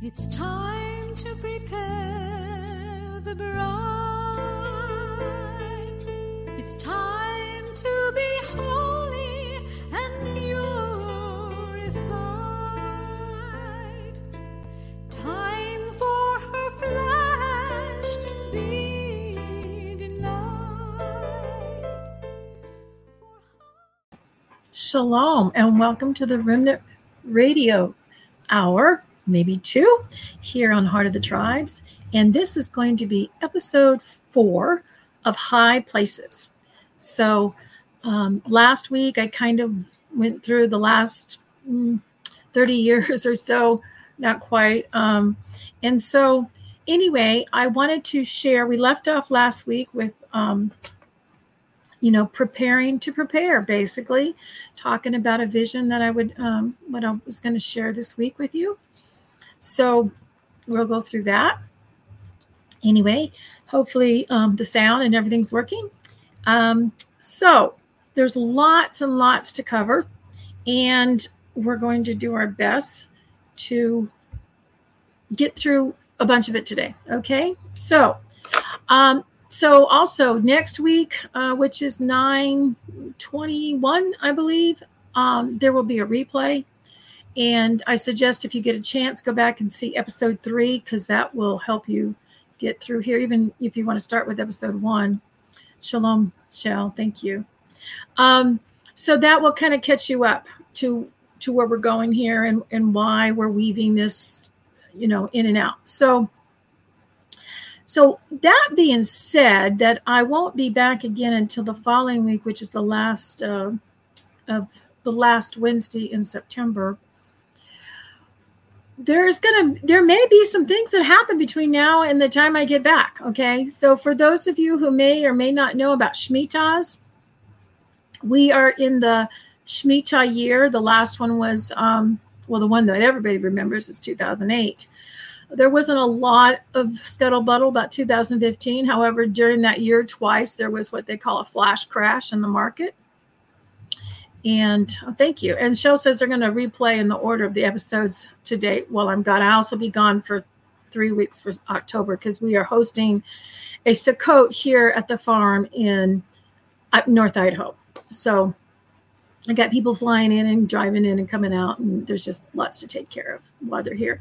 It's time to prepare the bride. It's time to be holy and purified. Time for her flesh to be denied. Shalom and welcome to the Remnant Radio Hour. Maybe two, here on Heart of the Tribes. And this is going to be episode 4 of High Places. So last week, I kind of went through the last 30 years or so, not quite. And so anyway, I wanted to share, we left off last week with, preparing to prepare, basically, talking about a vision that I would, what I was going to share this week with you. So we'll go through that. Anyway, hopefully the sound and everything's working. So there's lots and lots to cover, and we're going to do our best to get through a bunch of it today. Okay. So, also next week, which is 9/21, I believe, there will be a replay. And I suggest if you get a chance, go back and see episode 3, because that will help you get through here, even if you want to start with episode 1. Shalom, Shel. Thank you. So that will kind of catch you up to where we're going here and why we're weaving this, in and out. So that being said, that I won't be back again until the following week, which is the last of the last Wednesday in September. There may be some things that happen between now and the time I get back. Okay. So for those of you who may or may not know about Shemitahs, we are in the Shemitah year. The last one was, the one that everybody remembers is 2008. There wasn't a lot of scuttlebutt about 2015. However, during that year twice, there was what they call a flash crash in the market. And thank you. And Shel says they're going to replay in the order of the episodes to date while I'm gone. I'll also be gone for 3 weeks for October because we are hosting a Sukkot here at the farm in North Idaho. So I got people flying in and driving in and coming out, and there's just lots to take care of while they're here.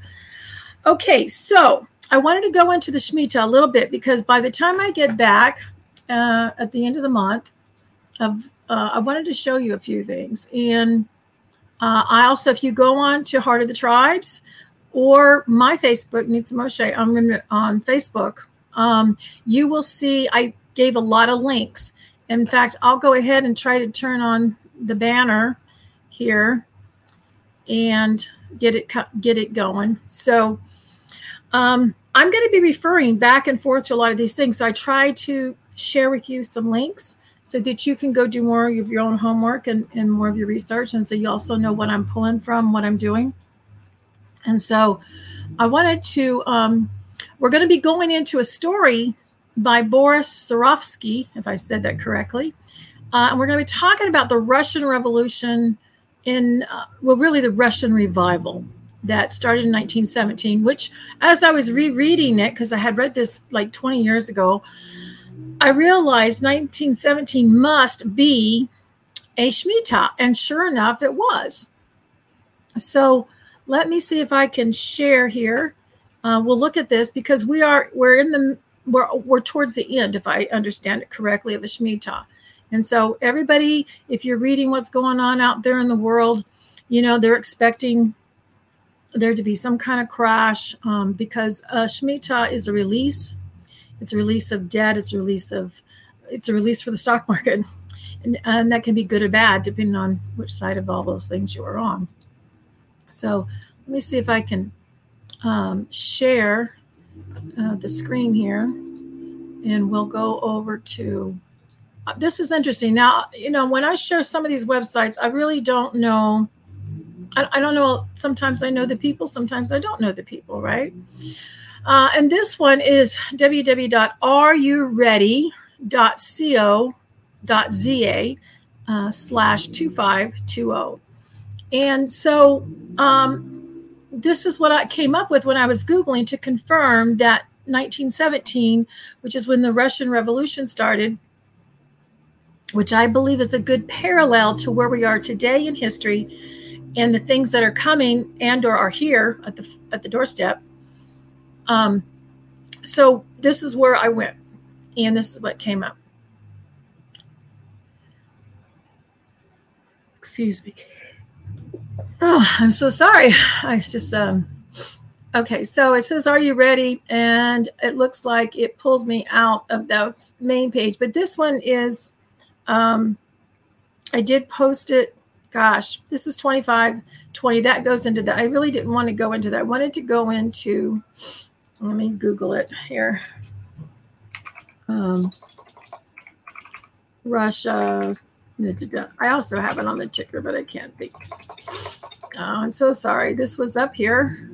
Okay, so I wanted to go into the Shemitah a little bit because by the time I get back at the end of the month of I wanted to show you a few things. And I also, if you go on to Heart of the Tribes or my Facebook, Nitzimoshé, on Facebook, you will see I gave a lot of links. In fact, I'll go ahead and try to turn on the banner here and get it going. So I'm going to be referring back and forth to a lot of these things. So I try to share with you some links, so that you can go do more of your own homework and more of your research. And so you also know what I'm pulling from, what I'm doing. And so I wanted to, we're going to be going into a story by Boris Sorokovsky, if I said that correctly. And we're going to be talking about the Russian Revolution really the Russian revival that started in 1917, which as I was rereading it, because I had read this like 20 years ago, I realized 1917 must be a Shemitah, and sure enough, it was. So let me see if I can share here. We'll look at this because we're towards the end, if I understand it correctly, of a Shemitah. And so everybody, if you're reading what's going on out there in the world, they're expecting there to be some kind of crash because a Shemitah is a release. It's a release of debt. It's a release for the stock market. And that can be good or bad, depending on which side of all those things you are on. So let me see if I can share the screen here. And we'll go over to, this is interesting. Now, when I share some of these websites, I really don't know. I don't know. Sometimes I know the people. Sometimes I don't know the people, right? And this one is www.areyouready.co.za/2520. And so this is what I came up with when I was Googling to confirm that 1917, which is when the Russian Revolution started, which I believe is a good parallel to where we are today in history and the things that are coming and or are here at the doorstep. So this is where I went, and this is what came up. Excuse me. Oh, I'm so sorry. I just, okay. So it says, are you ready? And it looks like it pulled me out of the main page, but this one is, I did post it. Gosh, this is 2520. That goes into that. I really didn't want to go into that. I wanted to go into, let me Google it here. Russia. I also have it on the ticker, but I can't think. Oh, I'm so sorry. This was up here.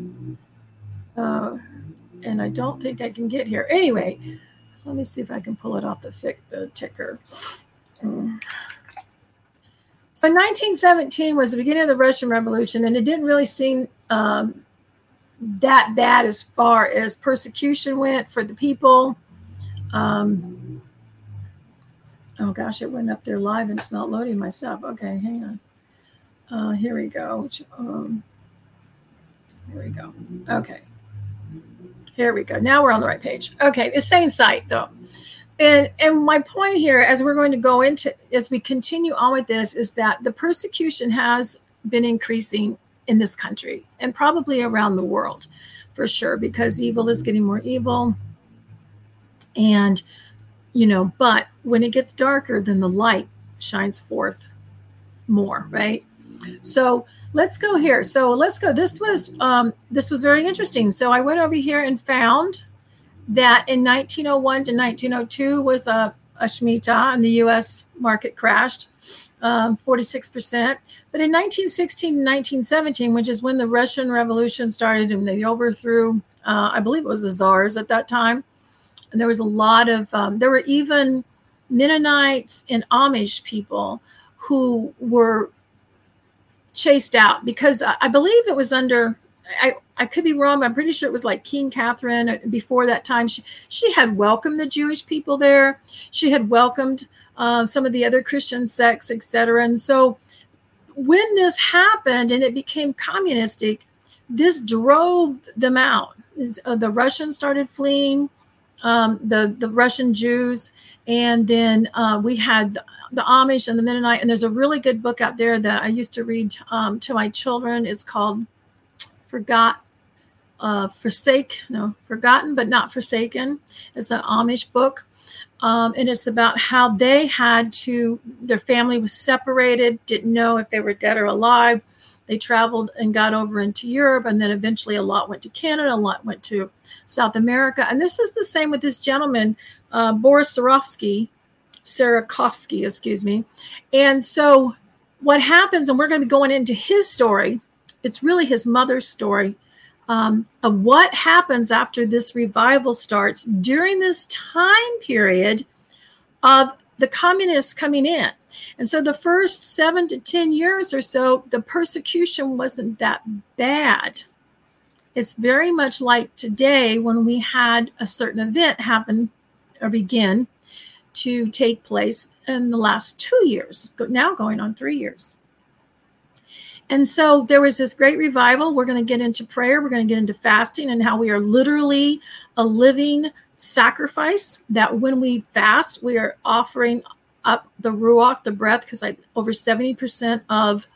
And I don't think I can get here. Anyway, let me see if I can pull it off the ticker. So 1917 was the beginning of the Russian Revolution, and it didn't really seem that bad as far as persecution went for the people. Oh, gosh, it went up there live, and it's not loading my stuff. Okay, hang on. Here we go. Here we go. Okay. Here we go. Now we're on the right page. Okay, it's same site, though. And my point here, as we're going to go into, as we continue on with this, is that the persecution has been increasing in this country and probably around the world, for sure, because evil is getting more evil. And you know, but when it gets darker, then the light shines forth more, right? So let's go here. So let's go. This was very interesting. So I went over here and found that in 1901 to 1902 was a Shemitah, and the U.S. market crashed 46%. But in 1916 and 1917, which is when the Russian Revolution started and they overthrew, I believe it was the czars at that time. And there was a lot of, there were even Mennonites and Amish people who were chased out because I believe it was under, I could be wrong, but I'm pretty sure it was like King Catherine before that time. She had welcomed the Jewish people there. She had welcomed some of the other Christian sects, etc. And so when this happened and it became communistic, this drove them out. The Russians started fleeing. The Russian Jews, and then we had the Amish and the Mennonite, and there's a really good book out there that I used to read to my children. It's called Forgotten But Not Forsaken. It's an Amish book, and it's about how they had to, their family was separated, didn't know if they were dead or alive. They traveled and got over into Europe, and then eventually a lot went to Canada, a lot went to South America. And this is the same with this gentleman, Boris Sorokovsky, excuse me. And so what happens, and we're going to be going into his story, it's really his mother's story, of what happens after this revival starts during this time period of the communists coming in. And so the first 7 to 10 years or so, the persecution wasn't that bad. It's very much like today when we had a certain event happen or begin to take place in the last 2 years, now going on 3 years. And so there was this great revival. We're going to get into prayer. We're going to get into fasting and how we are literally a living sacrifice, that when we fast, we are offering up the ruach, the breath, because over 70% of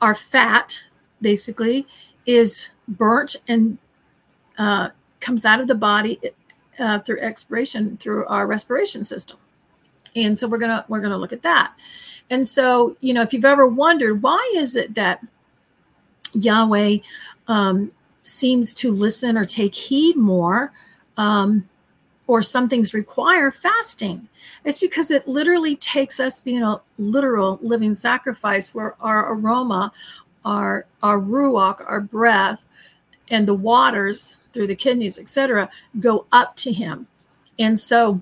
our fat basically is burnt and comes out of the body through expiration, through our respiration system. And so we're gonna look at that. And so, you know, if you've ever wondered why is it that Yahweh seems to listen or take heed more, or some things require fasting, it's because it literally takes us being a literal living sacrifice where our aroma, our ruach, our breath, and the waters through the kidneys, etc., go up to him. And so,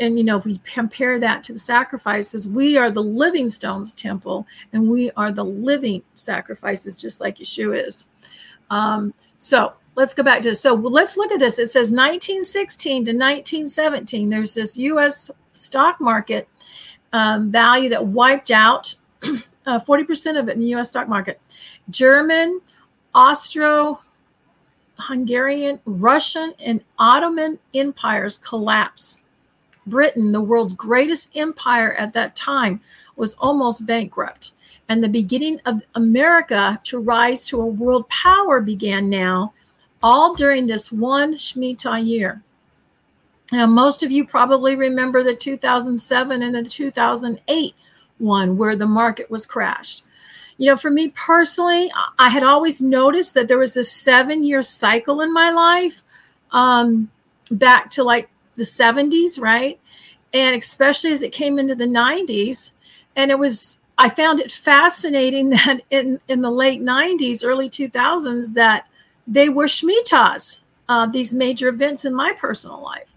and you know, if we compare that to the sacrifices, we are the living stones temple, and we are the living sacrifices, just like Yeshua is. So let's go back to this. So let's look at this. It says 1916 to 1917, there's this U.S. stock market value that wiped out 40% of it in the U.S. stock market. German, Austro-Hungarian, Russian, and Ottoman empires collapsed. Britain, the world's greatest empire at that time, was almost bankrupt. And the beginning of America to rise to a world power began now, all during this one Shemitah year. Now, most of you probably remember the 2007 and the 2008 one where the market was crashed. You know, for me personally, I had always noticed that there was a 7-year cycle in my life, back to like the 70s, right? And especially as it came into the 90s. And it was, I found it fascinating that in the late 90s, early 2000s, that they were Shemitahs, these major events in my personal life.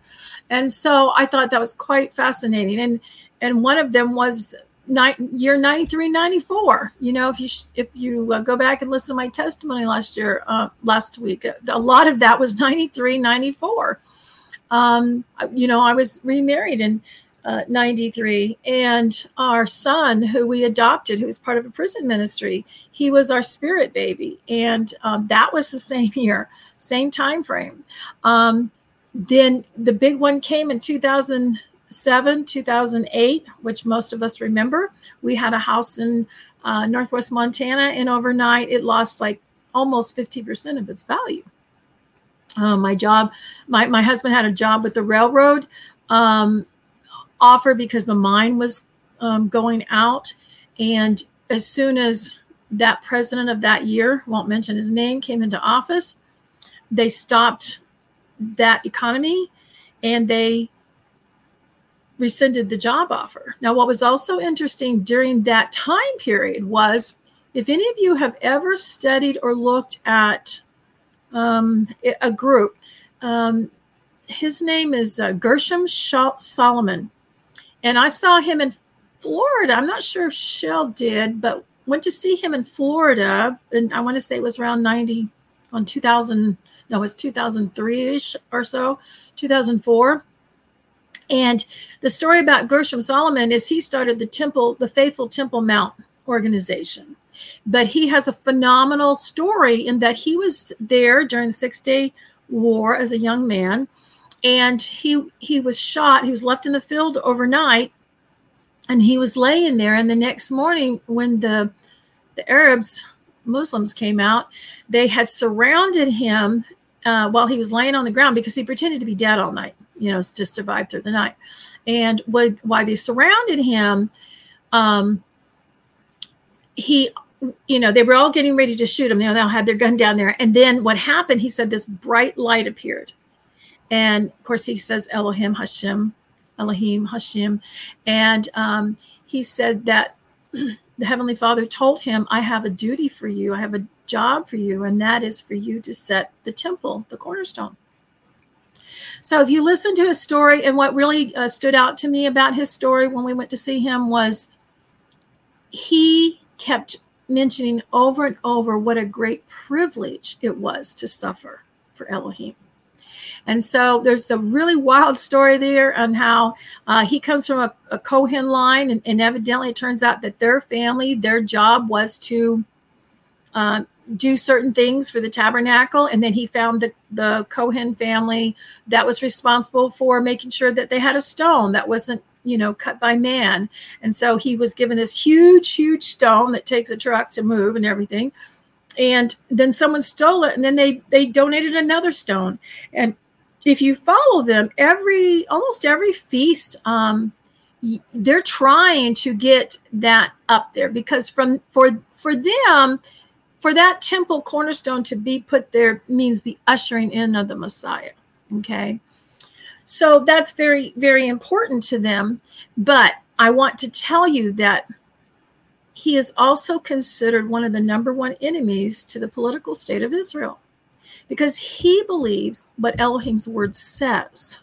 And so I thought that was quite fascinating. And one of them was year 93, 94. You know, if you go back and listen to my testimony last week, a lot of that was 93, 94. You know, I was remarried in 93, and our son, who we adopted, who was part of a prison ministry, he was our spirit baby, and that was the same year, same time frame. Then the big one came in 2007, 2008, which most of us remember. We had a house in Northwest Montana, and overnight it lost like almost 50% of its value. My job, my husband had a job with the railroad offer because the mine was going out. And as soon as that president of that year, won't mention his name, came into office, they stopped that economy and they rescinded the job offer. Now, what was also interesting during that time period was, if any of you have ever studied or looked at a group. His name is Gershom Solomon. And I saw him in Florida. I'm not sure if Shell did, but went to see him in Florida. And I want to say it was around 2003-ish or so, 2004. And the story about Gershom Solomon is he started the Faithful Temple Mount organization. But he has a phenomenal story in that he was there during the Six-Day War as a young man, and he was shot. He was left in the field overnight, and he was laying there. And the next morning, when the Arabs, Muslims came out, they had surrounded him while he was laying on the ground because he pretended to be dead all night, you know, to survive through the night. And why they surrounded him, they were all getting ready to shoot him. They all had their gun down there. And then what happened, he said, this bright light appeared. And of course he says, Elohim, Hashem. And he said that the Heavenly Father told him, I have a duty for you. I have a job for you. And that is for you to set the temple, the cornerstone. So if you listen to his story, and what really stood out to me about his story when we went to see him was he kept mentioning over and over what a great privilege it was to suffer for Elohim. And so there's the really wild story there on how he comes from a Kohen line, and evidently it turns out that their family, their job was to do certain things for the tabernacle. And then he found the Kohen family that was responsible for making sure that they had a stone that wasn't, you know, cut by man. And so he was given this huge, huge stone that takes a truck to move and everything. And then someone stole it, and then they donated another stone. And if you follow them, almost every feast, they're trying to get that up there, because for them, for that temple cornerstone to be put there means the ushering in of the Messiah. Okay. So that's very, very important to them. But I want to tell you that he is also considered one of the number one enemies to the political state of Israel, because he believes what Elohim's word says.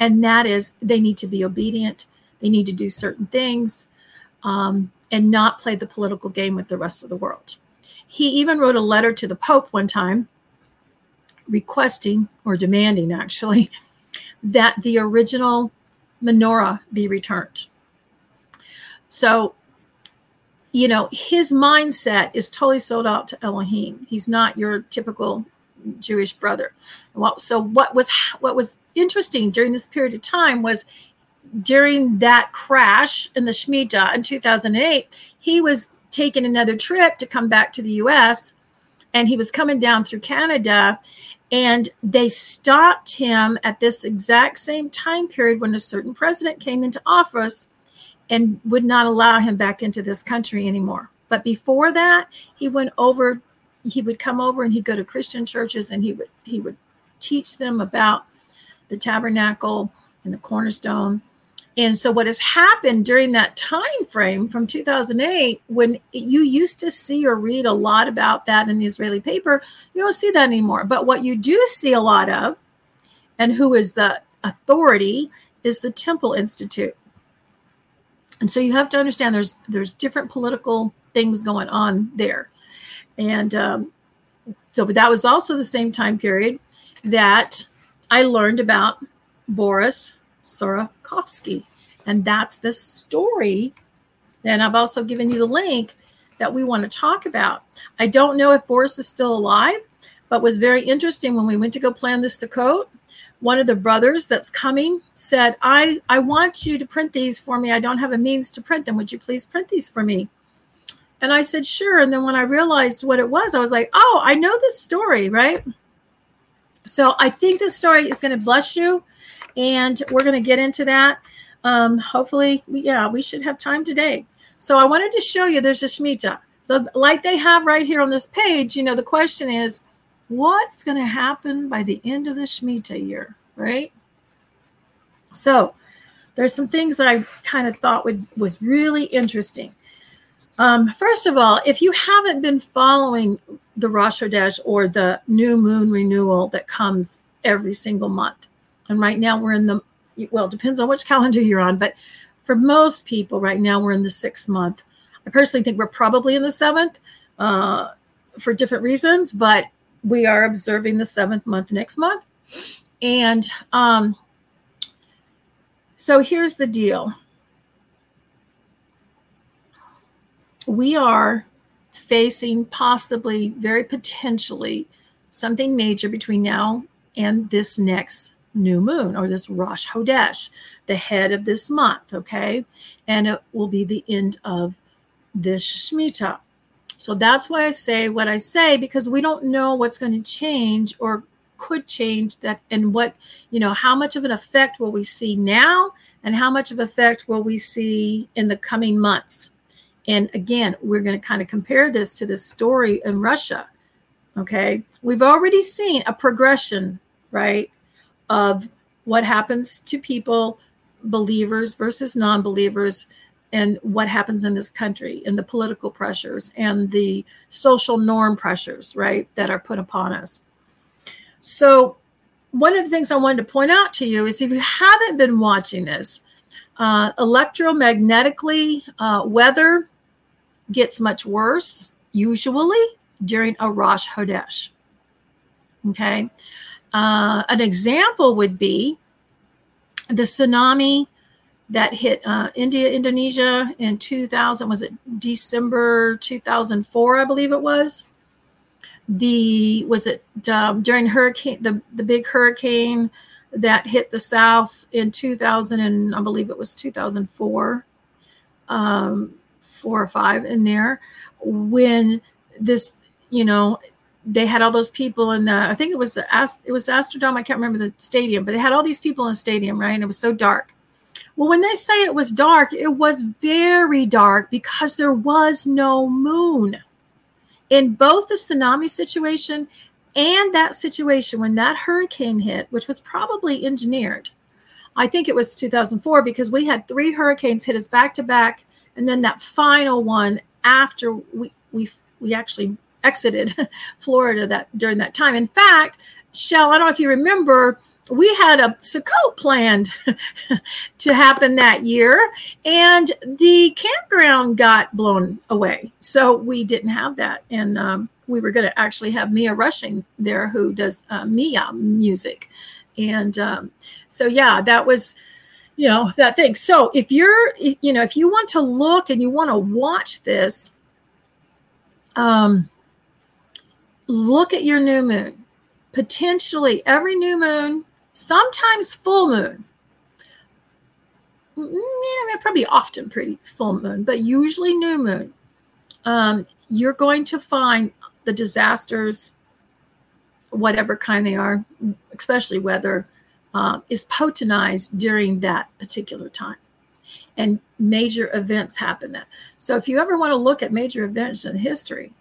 And that is they need to be obedient. They need to do certain things and not play the political game with the rest of the world. He even wrote a letter to the Pope one time requesting or demanding, actually, that the original menorah be returned. So, you know, his mindset is totally sold out to Elohim. He's not your typical Jewish brother. So what was interesting during this period of time was during that crash in the Shemitah in 2008, he was taking another trip to come back to the U.S., and he was coming down through Canada, and they stopped him at this exact same time period when a certain president came into office and would not allow him back into this country anymore. But before that, he went over, he would come over and he'd go to Christian churches and he would teach them about the tabernacle and the cornerstone. And so what has happened during that time frame from 2008, when you used to see or read a lot about that in the Israeli paper, you don't see that anymore. But what you do see a lot of, and who is the authority, is the Temple Institute. And so you have to understand there's different political things going on there. And so that was also the same time period that I learned about Boris Sorokovsky. And that's the story. And I've also given you the link that we want to talk about. I don't know if Boris is still alive, but was very interesting when we went to go plan the Sukkot. One of the brothers that's coming said, I want you to print these for me. I don't have a means to print them. Would you please print these for me? And I said, sure. And then when I realized what it was, I was like, oh, I know this story, right? So I think this story is going to bless you. And we're going to get into that. Hopefully, we should have time today. So I wanted to show you there's a Shemitah. So like they have right here on this page, you know, the question is, what's going to happen by the end of the Shemitah year, right? So there's some things I kind of thought was really interesting. First of all, if you haven't been following the Rosh Hodesh or the new moon renewal that comes every single month, and right now we're in the, well, it depends on which calendar you're on, but for most people right now we're in the 6th month. I personally think we're probably in the 7th for different reasons, but we are observing the 7th month next month. And so here's the deal. We are facing possibly, very potentially, something major between now and this next new moon or this Rosh Hodesh, the head of this month, okay? And it will be the end of this Shemitah. So that's why I say what I say, because we don't know what's going to change or could change that, and what, you know, how much of an effect will we see now and how much of effect will we see in the coming months. And again, we're going to kind of compare this to this story in Russia. Okay. We've already seen a progression, right, of what happens to people, believers versus non-believers, and what happens in this country and the political pressures and the social norm pressures, right, that are put upon us. So one of the things I wanted to point out to you is if you haven't been watching this, electromagnetically, weather gets much worse, usually, during a Rosh Hodesh. Okay? An example would be the tsunami that hit India, Indonesia in December 2004, I believe it was. During hurricane, the big hurricane that hit the South in 2004, 4 or 5 in there, when this, you know, they had all those people in the, I think it was the Astrodome. I can't remember the stadium, but they had all these people in the stadium, right? And it was so dark. Well, when they say it was dark, it was very dark because there was no moon. In both the tsunami situation and that situation, when that hurricane hit, which was probably engineered, I think it was 2004, because we had 3 hurricanes hit us back to back. And then that final one after we actually exited Florida during that time. In fact, Shel, I don't know if you remember, we had a Sukkot planned to happen that year, and the campground got blown away. So we didn't have that. And we were going to actually have Mia Rushing there, who does Mia music. And so, yeah, that was, you know, that thing. So if you're, you know, if you want to look and you want to watch this, look at your new moon. Potentially every new moon, sometimes full moon. Yeah, probably often pretty full moon, but usually new moon. You're going to find the disasters, whatever kind they are, especially weather, is potentized during that particular time. And major events happen then. So if you ever want to look at major events in history,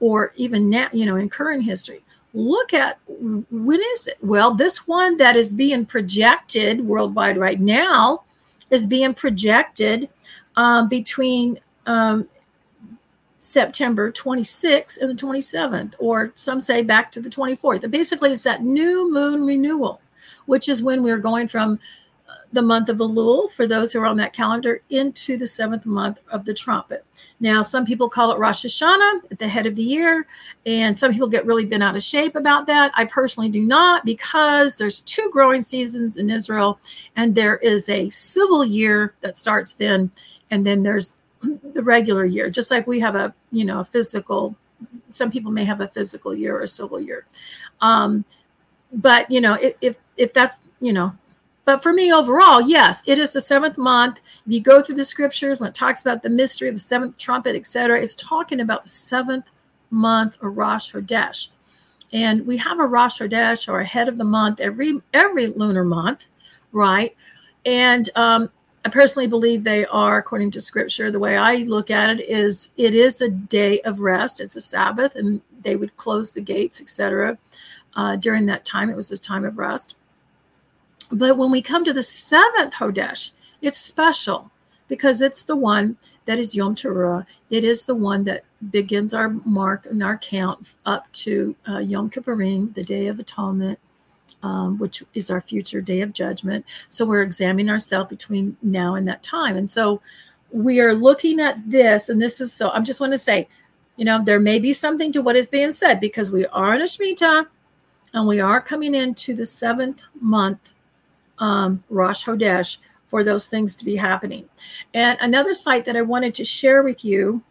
or even now, you know, in current history, look at what is it? Well, this one that is being projected worldwide right now is being projected between September 26th and the 27th, or some say back to the 24th. And basically, it's that new moon renewal, which is when we're going from the month of Elul, for those who are on that calendar, into the seventh month of the trumpet. Now, some people call it Rosh Hashanah, at the head of the year, and some people get really bent out of shape about that. I personally do not, because there's two growing seasons in Israel, and there is a civil year that starts then, and then there's the regular year, just like we have a, you know, a physical, some people may have a physical year or a civil year. But, you know, if that's, you know, but for me overall, yes, it is the seventh month. If you go through the scriptures, when it talks about the mystery of the seventh trumpet, etc., it's talking about the seventh month or Rosh Hodesh. And we have a Rosh Hodesh, or a head of the month, every lunar month, right? And I personally believe they are, according to scripture, the way I look at it is a day of rest. It's a Sabbath, and they would close the gates, etc. During that time. It was this time of rest. But when we come to the seventh Hodesh, it's special because it's the one that is Yom Teruah. It is the one that begins our mark and our count up to Yom Kippurim, the Day of Atonement, which is our future Day of Judgment. So we're examining ourselves between now and that time. And so we are looking at this, and this is so, I just want to say, you know, there may be something to what is being said because we are in a Shemitah and we are coming into the seventh month, Rosh Hodesh, for those things to be happening. And another site that I wanted to share with you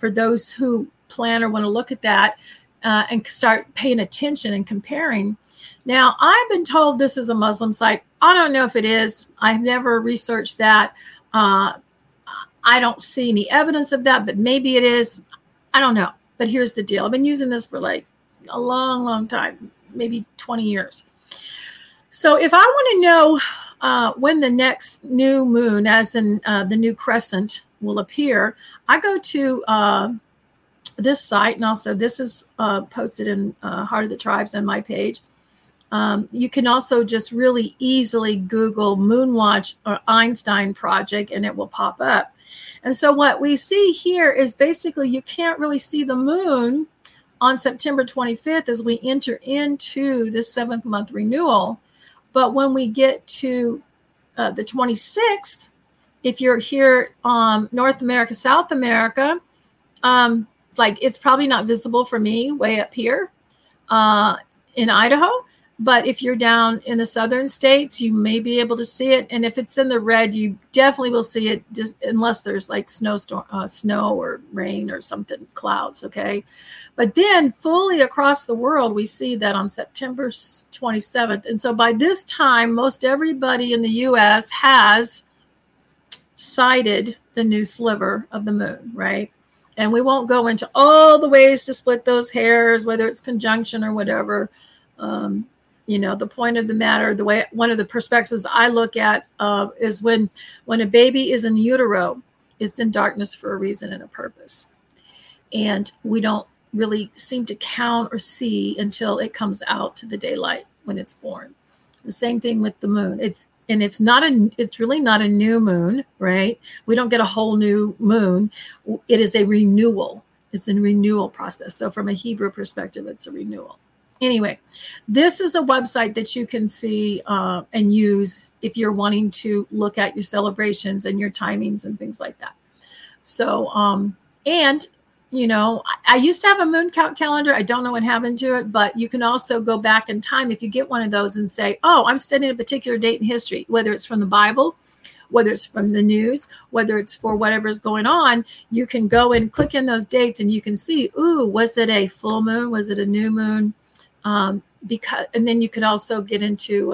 for those who plan or want to look at that and start paying attention and comparing. Now, I've been told this is a Muslim site. I don't know if it is. I've never researched that. I don't see any evidence of that, but maybe it is. I don't know. But here's the deal. I've been using this for like a long, long time, maybe 20 years. So if I want to know when the next new moon, as in the new crescent, will appear, I go to this site. And also this is posted in Heart of the Tribes on my page. You can also just really easily Google Moonwatch or Einstein Project, and it will pop up. And so what we see here is basically you can't really see the moon on September 25th as we enter into the seventh month renewal. But when we get to the 26th, if you're here on North America, South America, like it's probably not visible for me way up here in Idaho. But if you're down in the southern states, you may be able to see it. And if it's in the red, you definitely will see it, just unless there's like snow or rain or something, clouds, okay? But then fully across the world, we see that on September 27th. And so by this time, most everybody in the U.S. has sighted the new sliver of the moon, right? And we won't go into all the ways to split those hairs, whether it's conjunction or whatever. You know, the point of the matter, the way, one of the perspectives I look at is when a baby is in utero, it's in darkness for a reason and a purpose. And we don't really seem to count or see until it comes out to the daylight when it's born. The same thing with the moon. It's really not a new moon, right? We don't get a whole new moon. It is a renewal. It's a renewal process. So from a Hebrew perspective, it's a renewal. Anyway, this is a website that you can see and use if you're wanting to look at your celebrations and your timings and things like that. So, and, you know, I used to have a moon count calendar. I don't know what happened to it, but you can also go back in time if you get one of those and say, oh, I'm studying a particular date in history, whether it's from the Bible, whether it's from the news, whether it's for whatever's going on, you can go and click in those dates and you can see, ooh, was it a full moon? Was it a new moon? Because, and then you could also get into,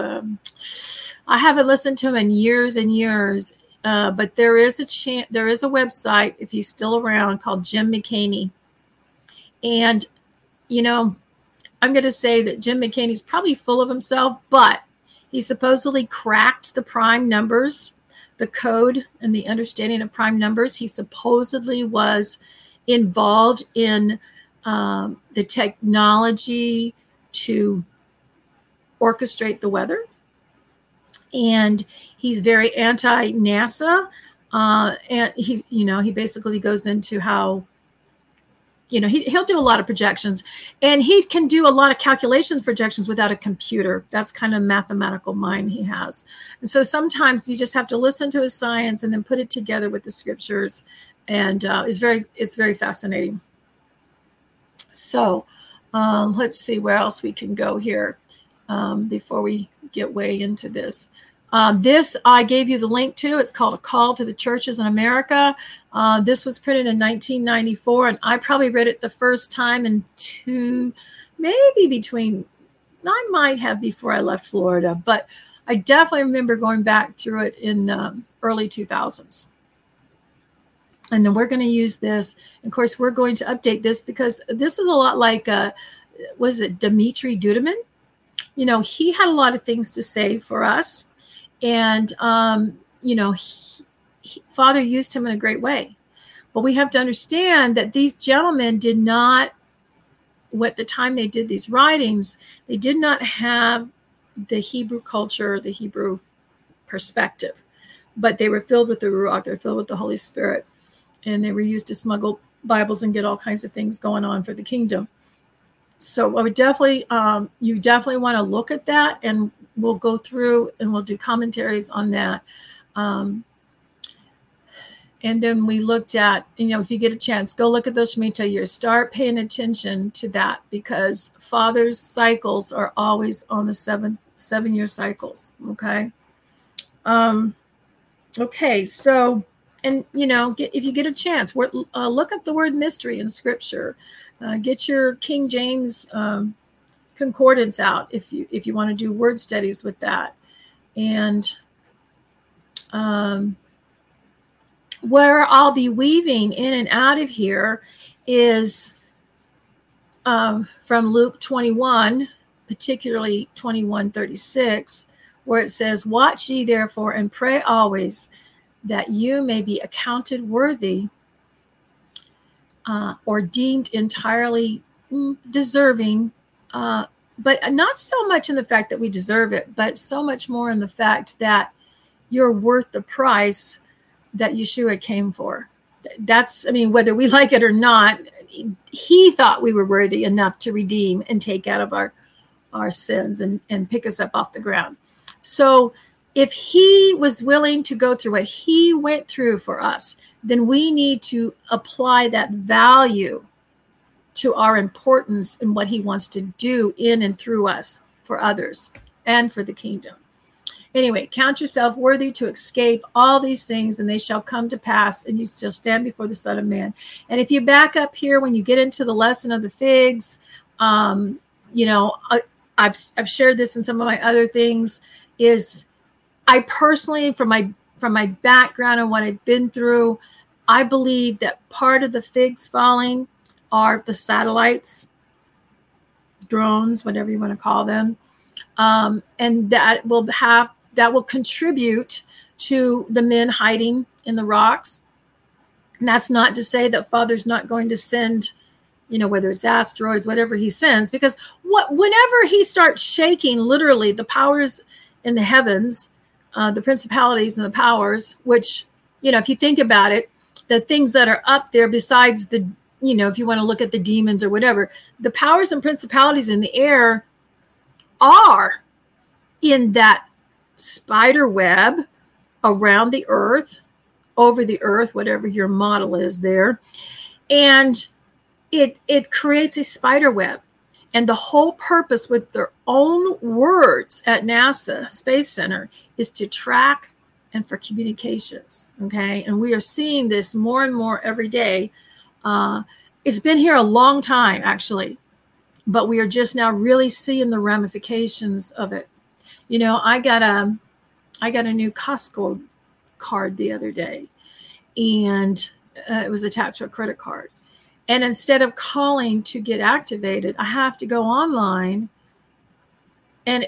I haven't listened to him in years and years, but there is a website, if he's still around, called Jim McCaney. And, you know, I'm going to say that Jim McCaney's probably full of himself, but he supposedly cracked the prime numbers, the code and the understanding of prime numbers. He supposedly was involved in the technology to orchestrate the weather. And he's very anti-NASA. And he, you know, he basically goes into how, you know, he'll do a lot of projections, and he can do a lot of calculations, projections without a computer. That's kind of mathematical mind he has. And so sometimes you just have to listen to his science and then put it together with the scriptures. And it's very fascinating. So let's see where else we can go here before we get way into this. This I gave you the link to. It's called A Call to the Churches in America. This was printed in 1994, and I probably read it the first time in I might have before I left Florida, but I definitely remember going back through it in early 2000s. And then we're going to use this. Of course, we're going to update this because this is a lot like, was it Dmitry Dudeman? You know, he had a lot of things to say for us. And, you know, Father used him in a great way. But we have to understand that these gentlemen did not, at the time they did these writings, they did not have the Hebrew culture, the Hebrew perspective. But they were filled with the Ruach, they were filled with the Holy Spirit. And they were used to smuggle Bibles and get all kinds of things going on for the kingdom. So I would definitely, you definitely want to look at that, and we'll go through and we'll do commentaries on that. And then we looked at, you know, if you get a chance, go look at those Shemitah years. Start paying attention to that, because Father's cycles are always on the seven-year cycles. Okay. Okay. So, and, you know, if you get a chance, look up the word mystery in Scripture. Get your King James concordance out if you want to do word studies with that. And where I'll be weaving in and out of here is from Luke 21, particularly 21:36, where it says, "Watch ye therefore and pray always, that you may be accounted worthy." Or deemed entirely deserving, but not so much in the fact that we deserve it, but so much more in the fact that you're worth the price that Yeshua came for. That's, I mean, whether we like it or not, he thought we were worthy enough to redeem and take out of our sins and pick us up off the ground. So if he was willing to go through what he went through for us, then we need to apply that value to our importance and what he wants to do in and through us for others and for the kingdom. Anyway, count yourself worthy to escape all these things, and they shall come to pass, and you shall stand before the Son of Man. And if you back up here, when you get into the lesson of the figs, you know, I've shared this in some of my other things, is I personally, from my background and what I've been through, I believe that part of the figs falling are the satellites, drones, whatever you want to call them. And that will contribute to the men hiding in the rocks. And that's not to say that Father's not going to send, you know, whether it's asteroids, whatever he sends, because whenever he starts shaking, literally the powers in the heavens, the principalities and the powers, which, you know, if you think about it, the things that are up there besides the you know, if you want to look at the demons or whatever, the powers and principalities in the air are in that spider web around the earth, over the earth, whatever your model is there. And it creates a spider web. And the whole purpose, with their own words at NASA Space Center, is to track and for communications. Okay. And we are seeing this more and more every day. It's been here a long time, actually, but we are just now really seeing the ramifications of it. You know, I got a new Costco card the other day, and it was attached to a credit card. And instead of calling to get activated, I have to go online, and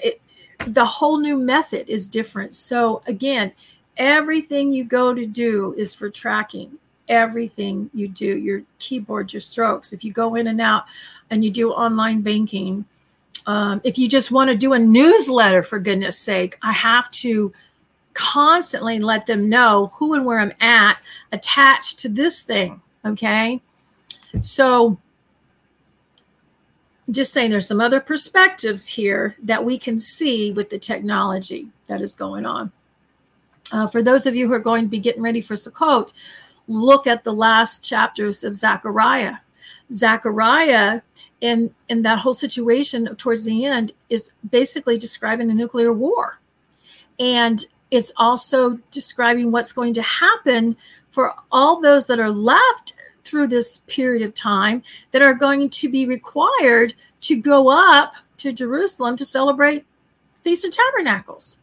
the whole new method is different. So again, everything you go to do is for tracking. Everything you do, your keyboard, your strokes, if you go in and out and you do online banking, if you just want to do a newsletter, for goodness sake, I have to constantly let them know who and where I'm at attached to this thing. Okay. So just saying, there's some other perspectives here that we can see with the technology that is going on. For those of you who are going to be getting ready for Sukkot, look at the last chapters of Zechariah. Zechariah, in that whole situation towards the end, is basically describing a nuclear war. And it's also describing what's going to happen for all those that are left through this period of time, that are going to be required to go up to Jerusalem to celebrate Feast of Tabernacles.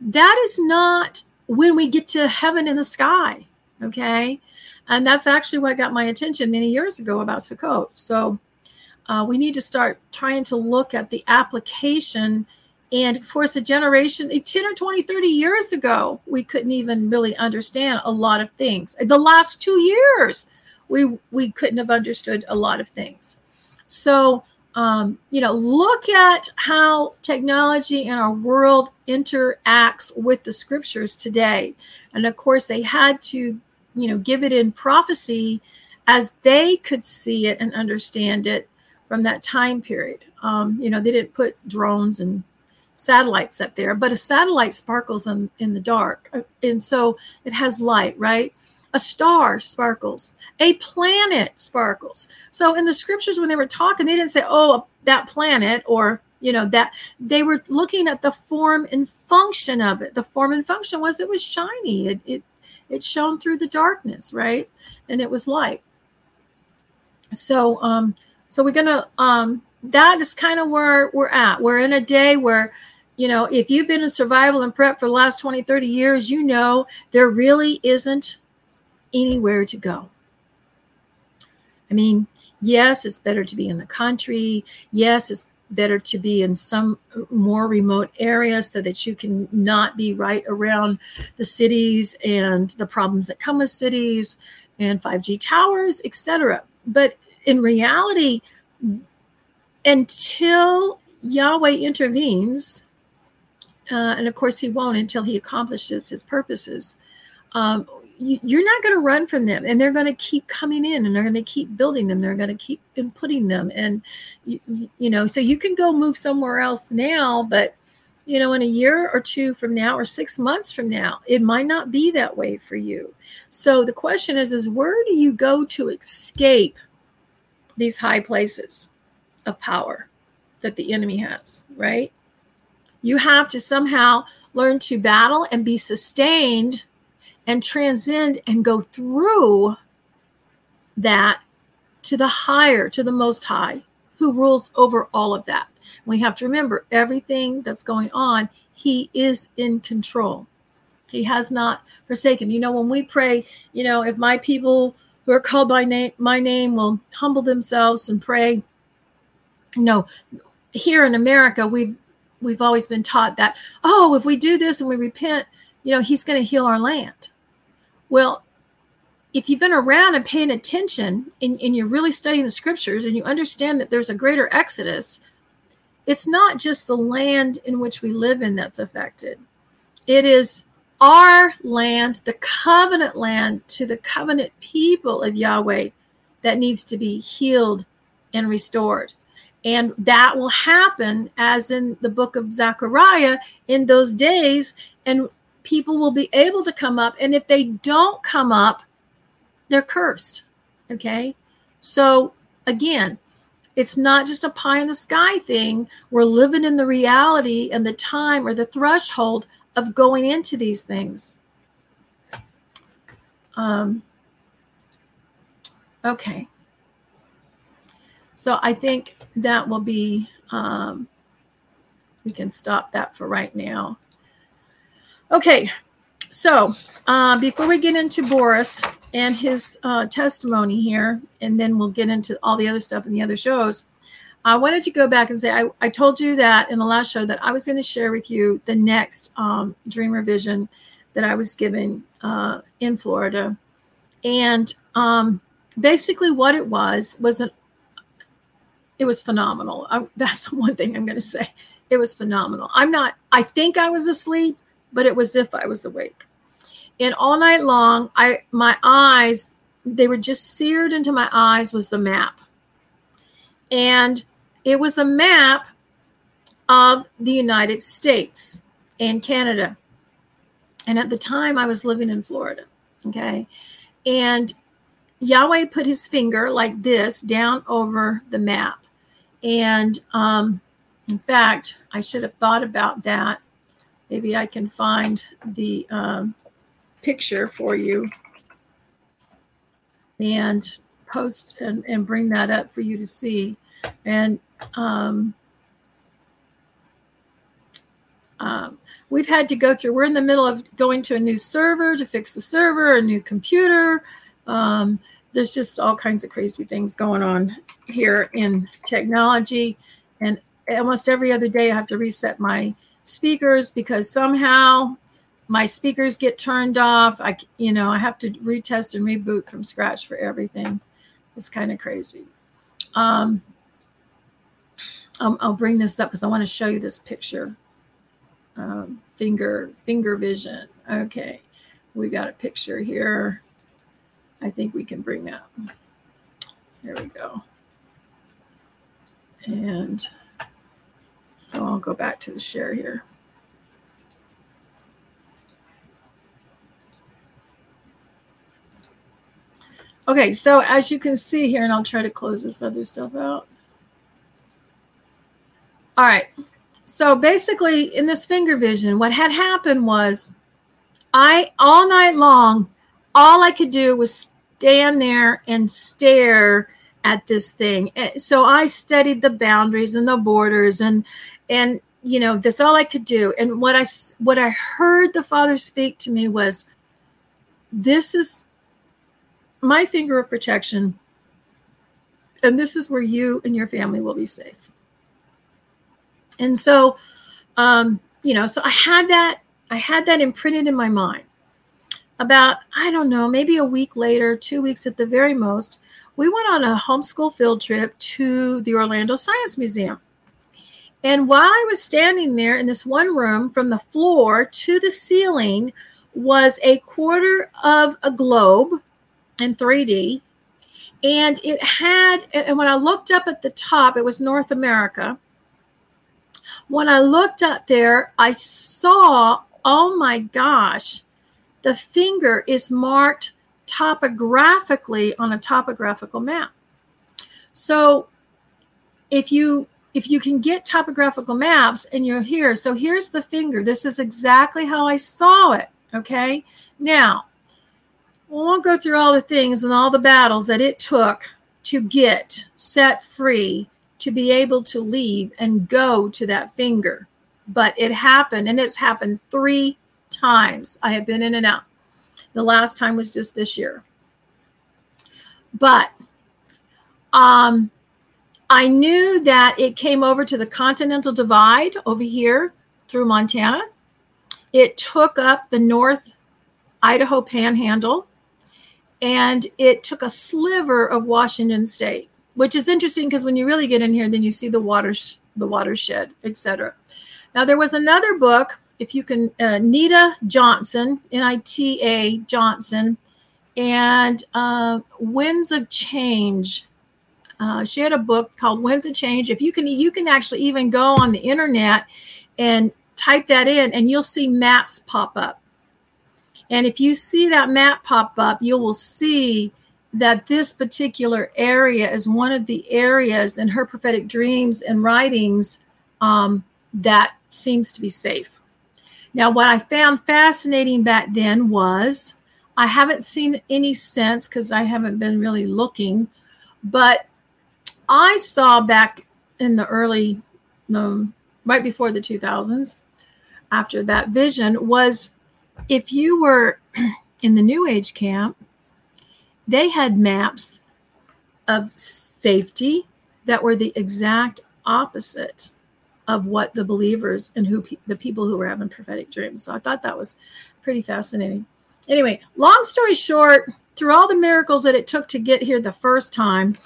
That is not when we get to heaven in the sky. Okay. And that's actually what got my attention many years ago about Sukkot. So we need to start trying to look at the application. And of course, a generation, 10 or 20, 30 years ago, we couldn't even really understand a lot of things. The last 2 years, we couldn't have understood a lot of things. So, you know, look at how technology and our world interacts with the scriptures today. And of course, they had to, you know, give it in prophecy as they could see it and understand it from that time period. You know, they didn't put drones and satellites up there, but a satellite sparkles in the dark. And so it has light, right? A star sparkles, a planet sparkles. So in the scriptures, when they were talking, they didn't say, oh, that planet, or, you know, that. They were looking at the form and function of it. The form and function was, it was shiny. It shone through the darkness, right? And it was light. So, we're going to, that is kind of where we're at. We're in a day where, you know, if you've been in survival and prep for the last 20, 30 years, you know, there really isn't anywhere to go. I mean, yes, it's better to be in the country. Yes, it's better to be in some more remote area so that you can not be right around the cities and the problems that come with cities and 5G towers, etc. But in reality, until Yahweh intervenes, and of course he won't until he accomplishes his purposes, you're not going to run from them, and they're going to keep coming in, and they're going to keep building them. They're going to keep inputting them. And, you know, so you can go move somewhere else now, but, you know, in a year or two from now, or 6 months from now, it might not be that way for you. So the question is where do you go to escape these high places of power that the enemy has, right? You have to somehow learn to battle and be sustained and transcend and go through that to the higher, to the Most High, who rules over all of that. We have to remember, everything that's going on, he is in control. He has not forsaken. You know, when we pray, you know, if my people who are called by name, my name, will humble themselves and pray. You know, here in America, we've always been taught that, oh, if we do this and we repent, you know, he's going to heal our land. Well, if you've been around and paying attention and you're really studying the scriptures and you understand that there's a greater exodus, it's not just the land in which we live in that's affected. It is our land, the covenant land, to the covenant people of Yahweh, that needs to be healed and restored. And that will happen, as in the book of Zechariah, in those days, and people will be able to come up. And if they don't come up, they're cursed. Okay? So again, it's not just a pie in the sky thing. We're living in the reality and the time or the threshold of going into these things. Okay. So I think that will be, we can stop that for right now. Okay. So before we get into Boris and his testimony here, and then we'll get into all the other stuff in the other shows, I wanted to go back and say, I told you that in the last show that I was going to share with you the next dream revision that I was given in Florida. And basically what it was phenomenal. That's the one thing I'm going to say. It was phenomenal. I think I was asleep, but it was as if I was awake. And all night long, my eyes, they were just seared into my eyes, was the map. And it was a map of the United States and Canada. And at the time, I was living in Florida, okay? And Yahweh put his finger like this down over the map. And in fact, I should have thought about that. Maybe I can find the picture for you and post and bring that up for you to see. And we've had to go through, we're in the middle of going to a new server to fix the server, a new computer. There's just all kinds of crazy things going on here in technology. And almost every other day I have to reset my speakers because somehow my speakers get turned off. I have to retest and reboot from scratch for everything. It's kind of crazy. I'll bring this up because I want to show you this picture. Finger vision. Okay, we got a picture here. I think we can bring up. Here we go. And so I'll go back to the share here. Okay, so as you can see here, and I'll try to close this other stuff out. All right. So basically in this finger vision, what had happened was all night long, all I could do was stand there and stare at this thing. And so I studied the boundaries and the borders and you know, that's all I could do. And what I heard the Father speak to me was, this is my finger of protection, and this is where you and your family will be safe. And so, so I had that imprinted in my mind. About, I don't know, maybe a week later, 2 weeks at the very most, we went on a homeschool field trip to the Orlando Science Museum. And while I was standing there in this one room, from the floor to the ceiling was a quarter of a globe in 3D. And it had, and when I looked up at the top, it was North America. When I looked up there, I saw, oh my gosh, the finger is marked topographically on a topographical map. So if you can get topographical maps and you're here, so here's the finger. This is exactly how I saw it, okay? Now, I won't go through all the things and all the battles that it took to get set free, to be able to leave and go to that finger. But it happened, and it's happened 3 times. I have been in and out. The last time was just this year. But I knew that it came over to the Continental Divide over here through Montana. It took up the North Idaho Panhandle, and it took a sliver of Washington State, which is interesting because when you really get in here, then you see the watershed, etc. Now, there was another book. If you can, Nita Johnson, Nita Johnson, And Winds of Change. She had a book called Winds of Change. If you can actually even go on the internet and type that in, and you'll see maps pop up. And if you see that map pop up, you will see that this particular area is one of the areas in her prophetic dreams and writings that seems to be safe. Now, what I found fascinating back then was, I haven't seen any since because I haven't been really looking, but I saw back in the early, right before the 2000s, after that vision, was if you were in the New Age camp, they had maps of safety that were the exact opposite of what the believers and the people who were having prophetic dreams. So I thought that was pretty fascinating. Anyway, long story short, through all the miracles that it took to get here the first time,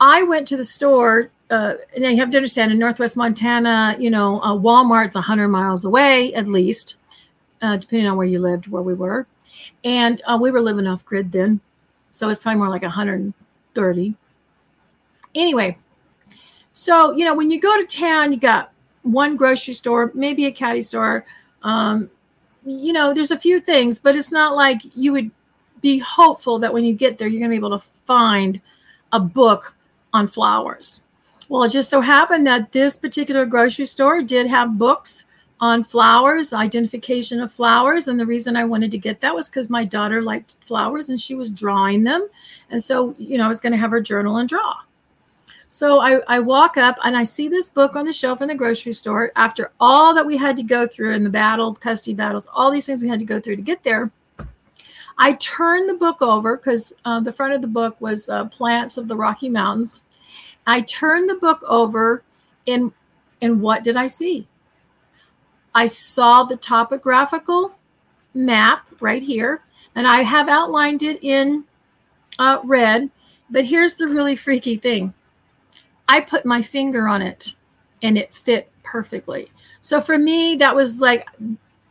I went to the store. And you have to understand, in Northwest Montana, Walmart's 100 miles away, at least, depending on where you lived, where we were. And we were living off grid then. So it's probably more like 130. Anyway, so, when you go to town, you got one grocery store, maybe a caddy store. There's a few things, but it's not like you would be hopeful that when you get there, you're going to be able to find a book on flowers. Well, it just so happened that this particular grocery store did have books on flowers, identification of flowers. And the reason I wanted to get that was because my daughter liked flowers and she was drawing them. And so, I was going to have her journal and draw. So I walk up and I see this book on the shelf in the grocery store after all that we had to go through in the battle, custody battles, all these things we had to go through to get there. I turned the book over because the front of the book was Plants of the Rocky Mountains. I turned the book over and what did I see? I saw the topographical map right here, and I have outlined it in red, but here's the really freaky thing. I put my finger on it and it fit perfectly. So for me, that was like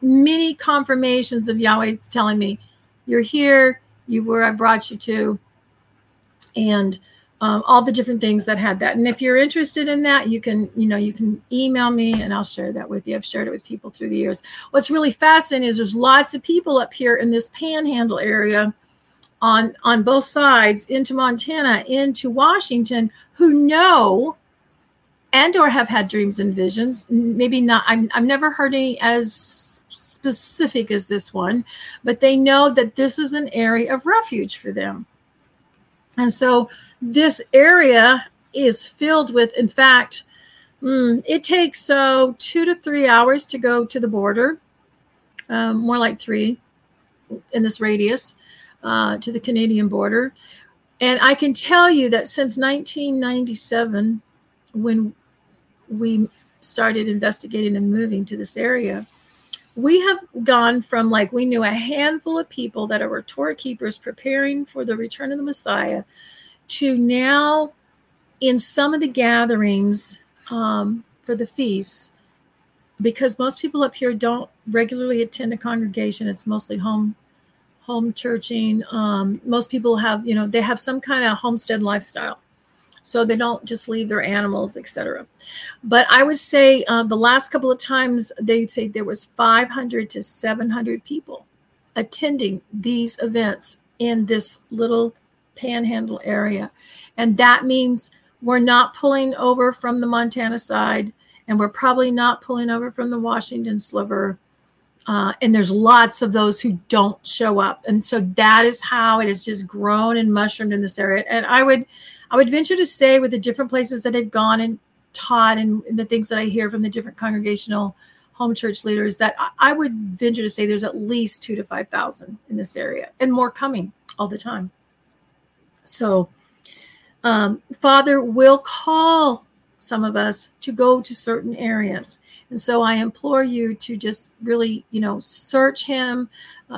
many confirmations of Yahweh telling me, you're here, you were, I brought you to, and all the different things that had that. And if you're interested in that, you can email me and I'll share that with you. I've shared it with people through the years. What's really fascinating is there's lots of people up here in this panhandle area on both sides, into Montana, into Washington, who know and or have had dreams and visions. Maybe not. I've never heard any as specific as this one, but they know that this is an area of refuge for them. And so this area is filled with, in fact, it takes 2 to 3 hours to go to the border, more like 3 in this radius, to the Canadian border. And I can tell you that since 1997, when we started investigating and moving to this area, we have gone from, like, we knew a handful of people that were Torah keepers preparing for the return of the Messiah, to now in some of the gatherings for the feasts, because most people up here don't regularly attend a congregation. It's mostly home churching. Most people have, they have some kind of homestead lifestyle. So they don't just leave their animals, etc. But I would say the last couple of times, they'd say there was 500 to 700 people attending these events in this little panhandle area. And that means we're not pulling over from the Montana side, and we're probably not pulling over from the Washington sliver. And there's lots of those who don't show up. And so that is how it has just grown and mushroomed in this area. And I would venture to say, with the different places that I've gone and taught, and the things that I hear from the different congregational home church leaders, that I would venture to say there's at least 2,000 to 5,000 in this area, and more coming all the time. So Father will call some of us to go to certain areas. And so I implore you to just really, search him,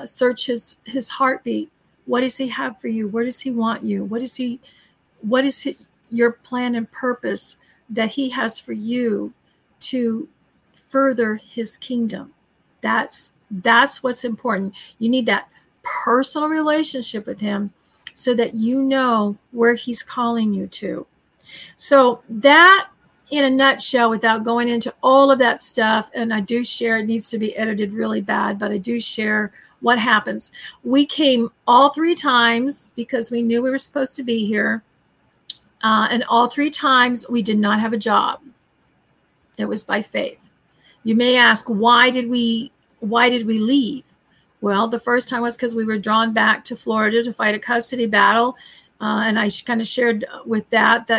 search his heartbeat. What does he have for you? Where does he want you? What is your plan and purpose that he has for you to further his kingdom? That's what's important. You need that personal relationship with him so that you know where he's calling you to. So that, in a nutshell, without going into all of that stuff, and I do share, it needs to be edited really bad, but I do share what happens. We came all three times because we knew we were supposed to be here. And all three times we did not have a job. It was by faith. You may ask, why did we leave? Well, the first time was because we were drawn back to Florida to fight a custody battle. And I kind of shared with that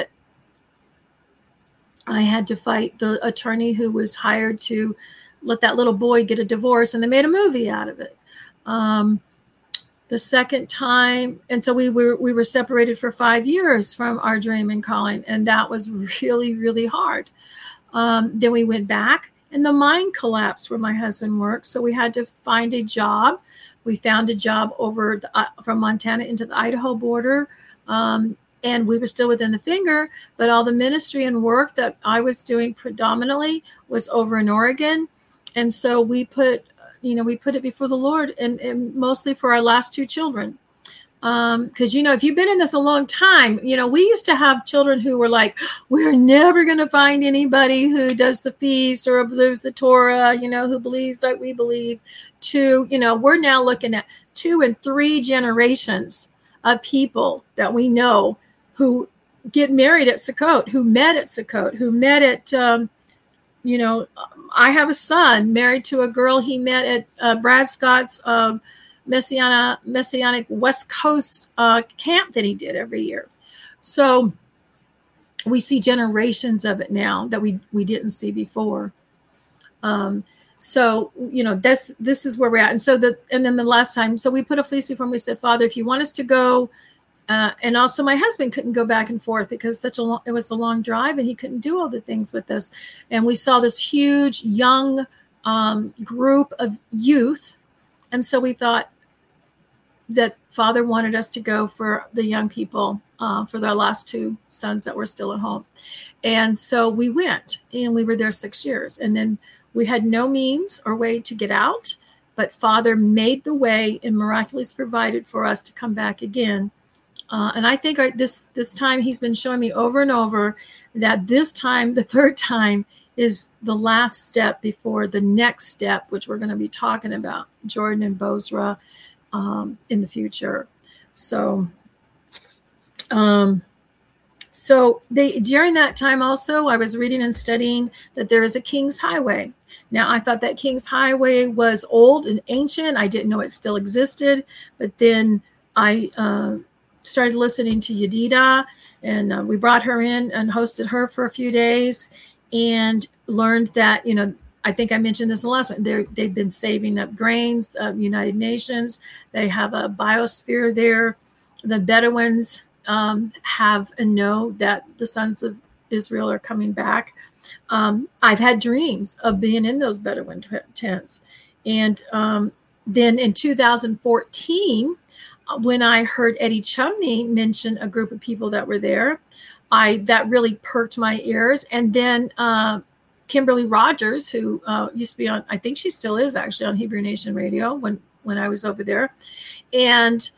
I had to fight the attorney who was hired to let that little boy get a divorce, and they made a movie out of it. The second time, and so we were separated for 5 years from our dream and calling, and that was really, really hard. Then we went back, and the mine collapsed where my husband worked, so we had to find a job. We found a job over from Montana into the Idaho border, and we were still within the finger, but all the ministry and work that I was doing predominantly was over in Oregon. And so we put it before the Lord, and mostly for our last two children. Because, if you've been in this a long time, we used to have children who were like, we're never going to find anybody who does the feast or observes the Torah, who believes like we believe. To, we're now looking at 2 and 3 generations of people that we know who get married at Sukkot, who met at Sukkot, who met at, I have a son married to a girl he met at Brad Scott's Messianic West Coast camp that he did every year. So we see generations of it now that we didn't see before. So, this is where we're at. And so then the last time, so we put a fleece before him. We said, Father, if you want us to go, and also my husband couldn't go back and forth because it was a long drive, and he couldn't do all the things with us. And we saw this huge young group of youth. And so we thought that Father wanted us to go for the young people, for their last two sons that were still at home. And so we went, and we were there 6 years. And then we had no means or way to get out, but Father made the way and miraculously provided for us to come back again. And I think this time he's been showing me over and over that this time, the third time, is the last step before the next step, which we're going to be talking about, Jordan and Bozra, in the future. So, during that time also, I was reading and studying that there is a King's Highway. Now, I thought that King's Highway was old and ancient. I didn't know it still existed. But then I started listening to Yadida, and we brought her in and hosted her for a few days, and learned that, I think I mentioned this in the last one, they've been saving up grains of United Nations. They have a biosphere there. The Bedouins have and know that the sons of Israel are coming back. I've had dreams of being in those Bedouin tents. And then in 2014, when I heard Eddie Chumney mention a group of people that were there, that really perked my ears. And then Kimberly Rogers, who used to be on, I think she still is actually on Hebrew Nation Radio when I was over there. And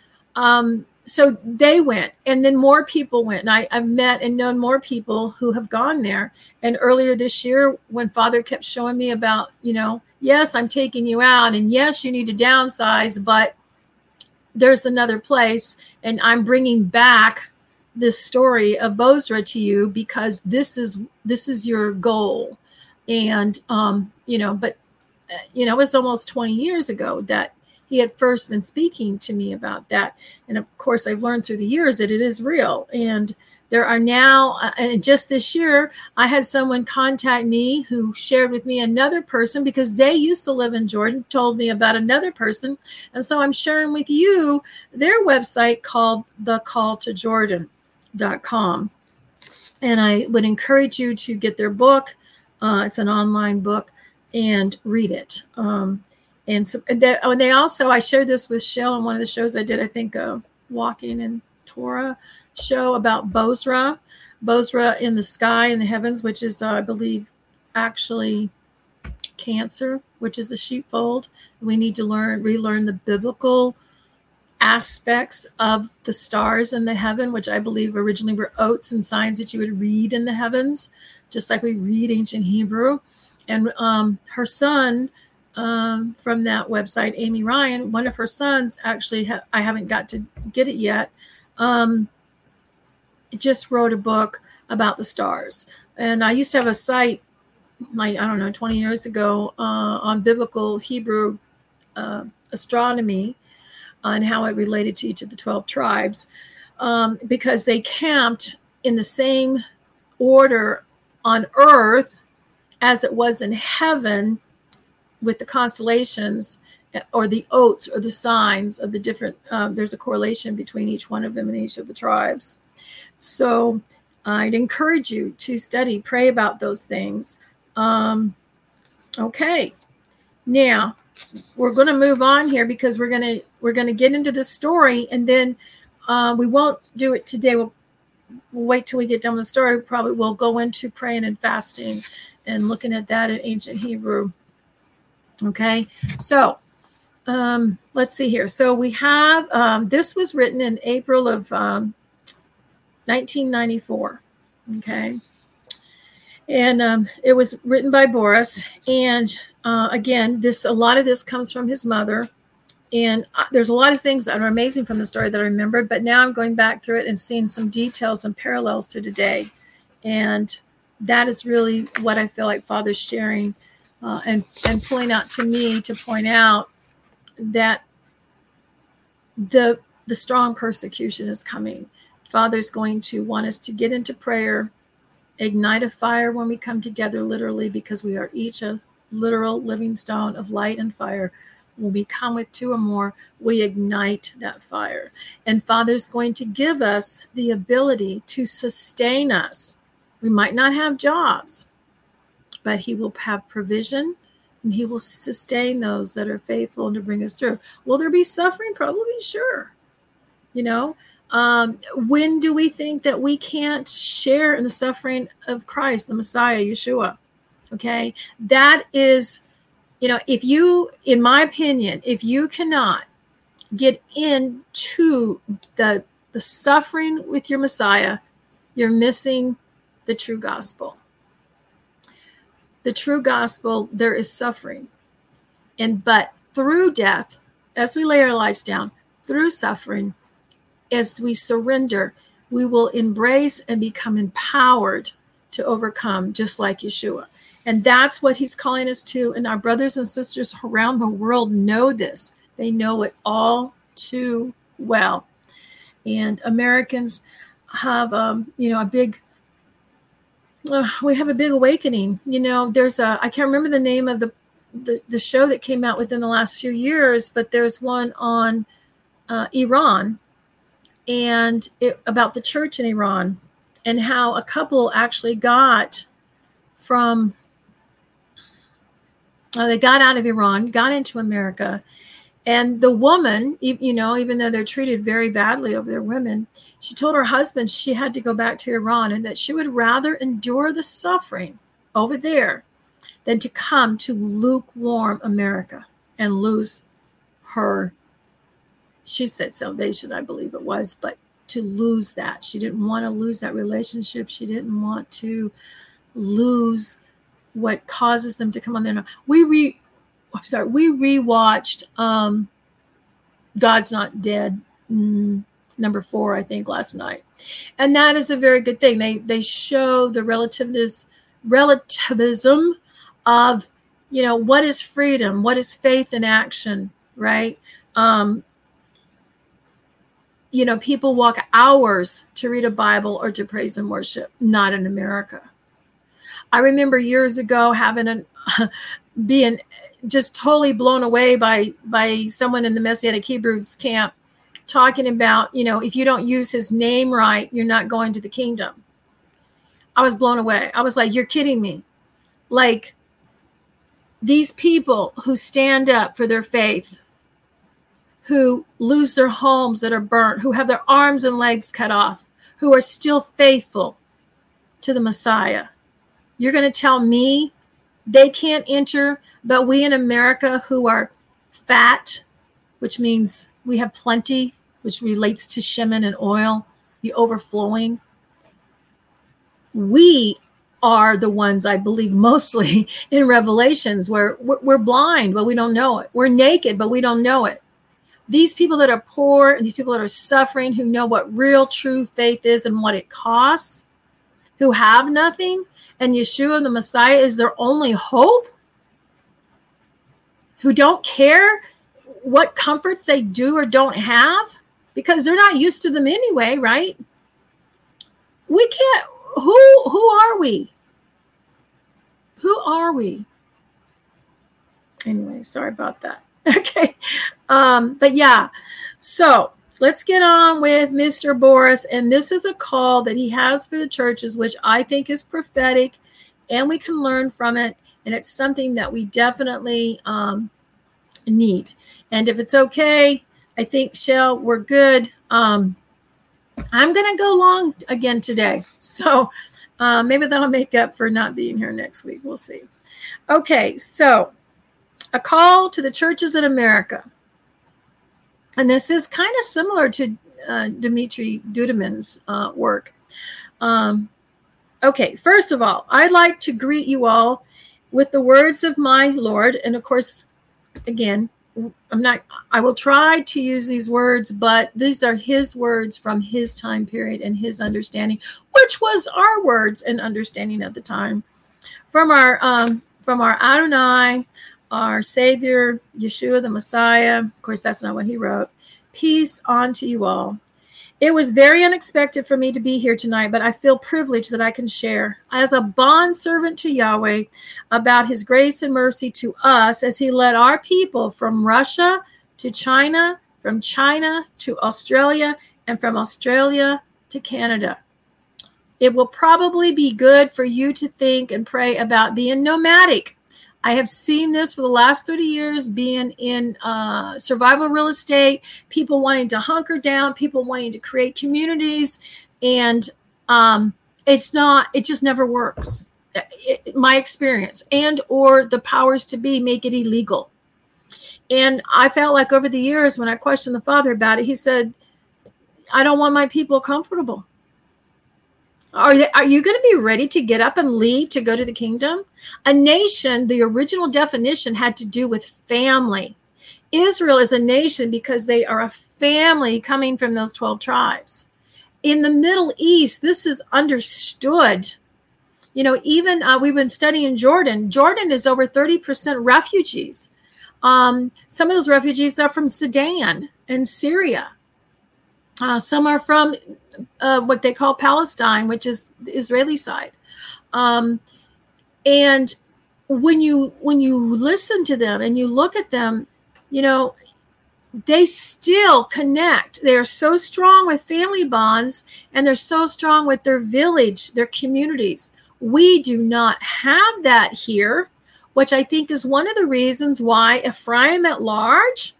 so they went, and then more people went. And I've met and known more people who have gone there. And earlier this year, when Father kept showing me about, yes, I'm taking you out, and yes, you need to downsize, but there's another place, and I'm bringing back this story of Bozra to you because this is your goal. And, it was almost 20 years ago that he had first been speaking to me about that. And of course I've learned through the years that it is real. And there are now, and just this year, I had someone contact me who shared with me another person because they used to live in Jordan, told me about another person. And so I'm sharing with you their website called The Call to Jordan.com. And I would encourage you to get their book. It's an online book, and read it. I shared this with Shell on one of the shows I did, I think, Walking in Torah show about Bozra in the sky, in the heavens, which is, I believe, actually Cancer, which is the sheepfold. We need to relearn the biblical aspects of the stars in the heaven, which I believe originally were oaths and signs that you would read in the heavens, just like we read ancient Hebrew. And her son from that website, Amy Ryan, one of her sons, actually, I haven't got to get it yet, just wrote a book about the stars. And I used to have a site, like, I don't know, 20 years ago on biblical Hebrew astronomy and how it related to each of the 12 tribes, because they camped in the same order on earth as it was in heaven with the constellations or the oaths or the signs of the different, there's a correlation between each one of them and each of the tribes. So I'd encourage you to study, pray about those things. Okay, now we're going to move on here because we're going to get into the story, and then we won't do it today. We'll wait till we get done with the story. Probably we'll go into praying and fasting and looking at that in ancient Hebrew. Okay, so let's see here. So we have this was written in April of 1994. Okay. And it was written by Boris. And again, a lot of this comes from his mother. And there's a lot of things that are amazing from the story that I remembered. But now I'm going back through it and seeing some details and parallels to today. And that is really what I feel like Father's sharing and pulling out to me to point out that the strong persecution is coming. Father's going to want us to get into prayer, ignite a fire when we come together, literally, because we are each a literal living stone of light and fire. When we come with two or more, we ignite that fire. And Father's going to give us the ability to sustain us. We might not have jobs, but he will have provision, and he will sustain those that are faithful and to bring us through. Will there be suffering? Probably, sure. You know? When do we think that we can't share in the suffering of Christ, the Messiah, Yeshua? Okay, that is, you know, if you, in my opinion, if you cannot get into the suffering with your Messiah, you're missing the true gospel. The true gospel, there is suffering. But through death, as we lay our lives down, through suffering, as we surrender, we will embrace and become empowered to overcome, just like Yeshua. And that's what he's calling us to. And our brothers and sisters around the world know this. They know it all too well. And Americans have, we have a big awakening. You know, there's I can't remember the name of the show that came out within the last few years, but there's one on Iran. And about the church in Iran and how a couple actually got out of Iran, got into America. And the woman, you know, even though they're treated very badly over their women, she told her husband she had to go back to Iran and that she would rather endure the suffering over there than to come to lukewarm America and lose her, she said, salvation, I believe it was, but to lose that. She didn't want to lose that relationship. She didn't want to lose what causes them to come on there. We rewatched God's Not Dead, number 4, I think, last night. And that is a very good thing. They show the relativism of, you know, what is freedom? What is faith in action, right? You know, people walk hours to read a Bible or to praise and worship, not in America. I remember years ago being just totally blown away by someone in the Messianic Hebrews camp talking about, you know, if you don't use his name right, you're not going to the kingdom. I was blown away. I was like, you're kidding me. Like, these people who stand up for their faith, who lose their homes that are burnt, who have their arms and legs cut off, who are still faithful to the Messiah. You're going to tell me they can't enter, but we in America who are fat, which means We have plenty, which relates to shemen and oil, the overflowing. We are the ones, I believe, mostly in Revelations where we're blind, but we don't know it. We're naked, but we don't know it. These people that are poor and these people that are suffering, who know what real true faith is and what it costs, who have nothing, and Yeshua, the Messiah, is their only hope, who don't care what comforts they do or don't have because they're not used to them anyway, right? We can't, who are we? Who are we? Anyway, sorry about that. Okay. But yeah, so let's get on with Mr. Boris. And this is a call that he has for the churches, which I think is prophetic, and we can learn from it. And it's something that we definitely need. And if it's okay, I think, Shell, we're good. I'm going to go long again today. So maybe that'll make up for not being here next week. We'll see. Okay, so a call to the churches in America. And this is kind of similar to Dmitry Dudeman's work. Okay, first of all, I'd like to greet you all with the words of my Lord. And of course, again, I will try to use these words, but these are his words from his time period and his understanding, which was our words and understanding at the time. From our Adonai, our Savior, Yeshua, the Messiah. Of course, that's not what he wrote. Peace unto you all. It was very unexpected for me to be here tonight, but I feel privileged that I can share as a bondservant to Yahweh about his grace and mercy to us as he led our people from Russia to China, from China to Australia, and from Australia to Canada. It will probably be good for you to think and pray about being nomadic. I have seen this for the last 30 years, being in survival real estate, people wanting to hunker down, people wanting to create communities. And it just never works. My experience and or the powers to be make it illegal. And I felt like over the years when I questioned the Father about it, he said, I don't want my people comfortable. Are you going to be ready to get up and leave to go to the kingdom? A nation, the original definition had to do with family. Israel is a nation because they are a family coming from those 12 tribes. In the Middle East, this is understood. You know, even we've been studying Jordan. Jordan is over 30% refugees. Some of those refugees are from Sudan and Syria. Some are from what they call Palestine, which is the Israeli side. And when you listen to them and you look at them, you know, they still connect. They are so strong with family bonds, and they're so strong with their village, their communities. We do not have that here, which I think is one of the reasons why Ephraim at large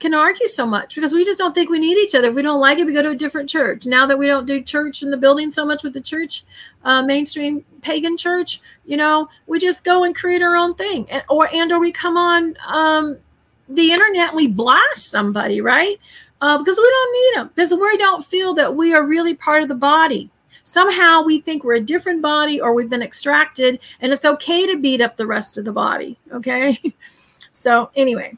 can argue so much, because we just don't think we need each other. If we don't like it, we go to a different church. Now that we don't do church in the building so much with the church, mainstream pagan church, you know, we just go and create our own thing. Or we come on the internet and we blast somebody, right? Because we don't need them, because we don't feel that we are really part of the body. Somehow we think we're a different body, or we've been extracted, and it's okay to beat up the rest of the body, okay? So anyway.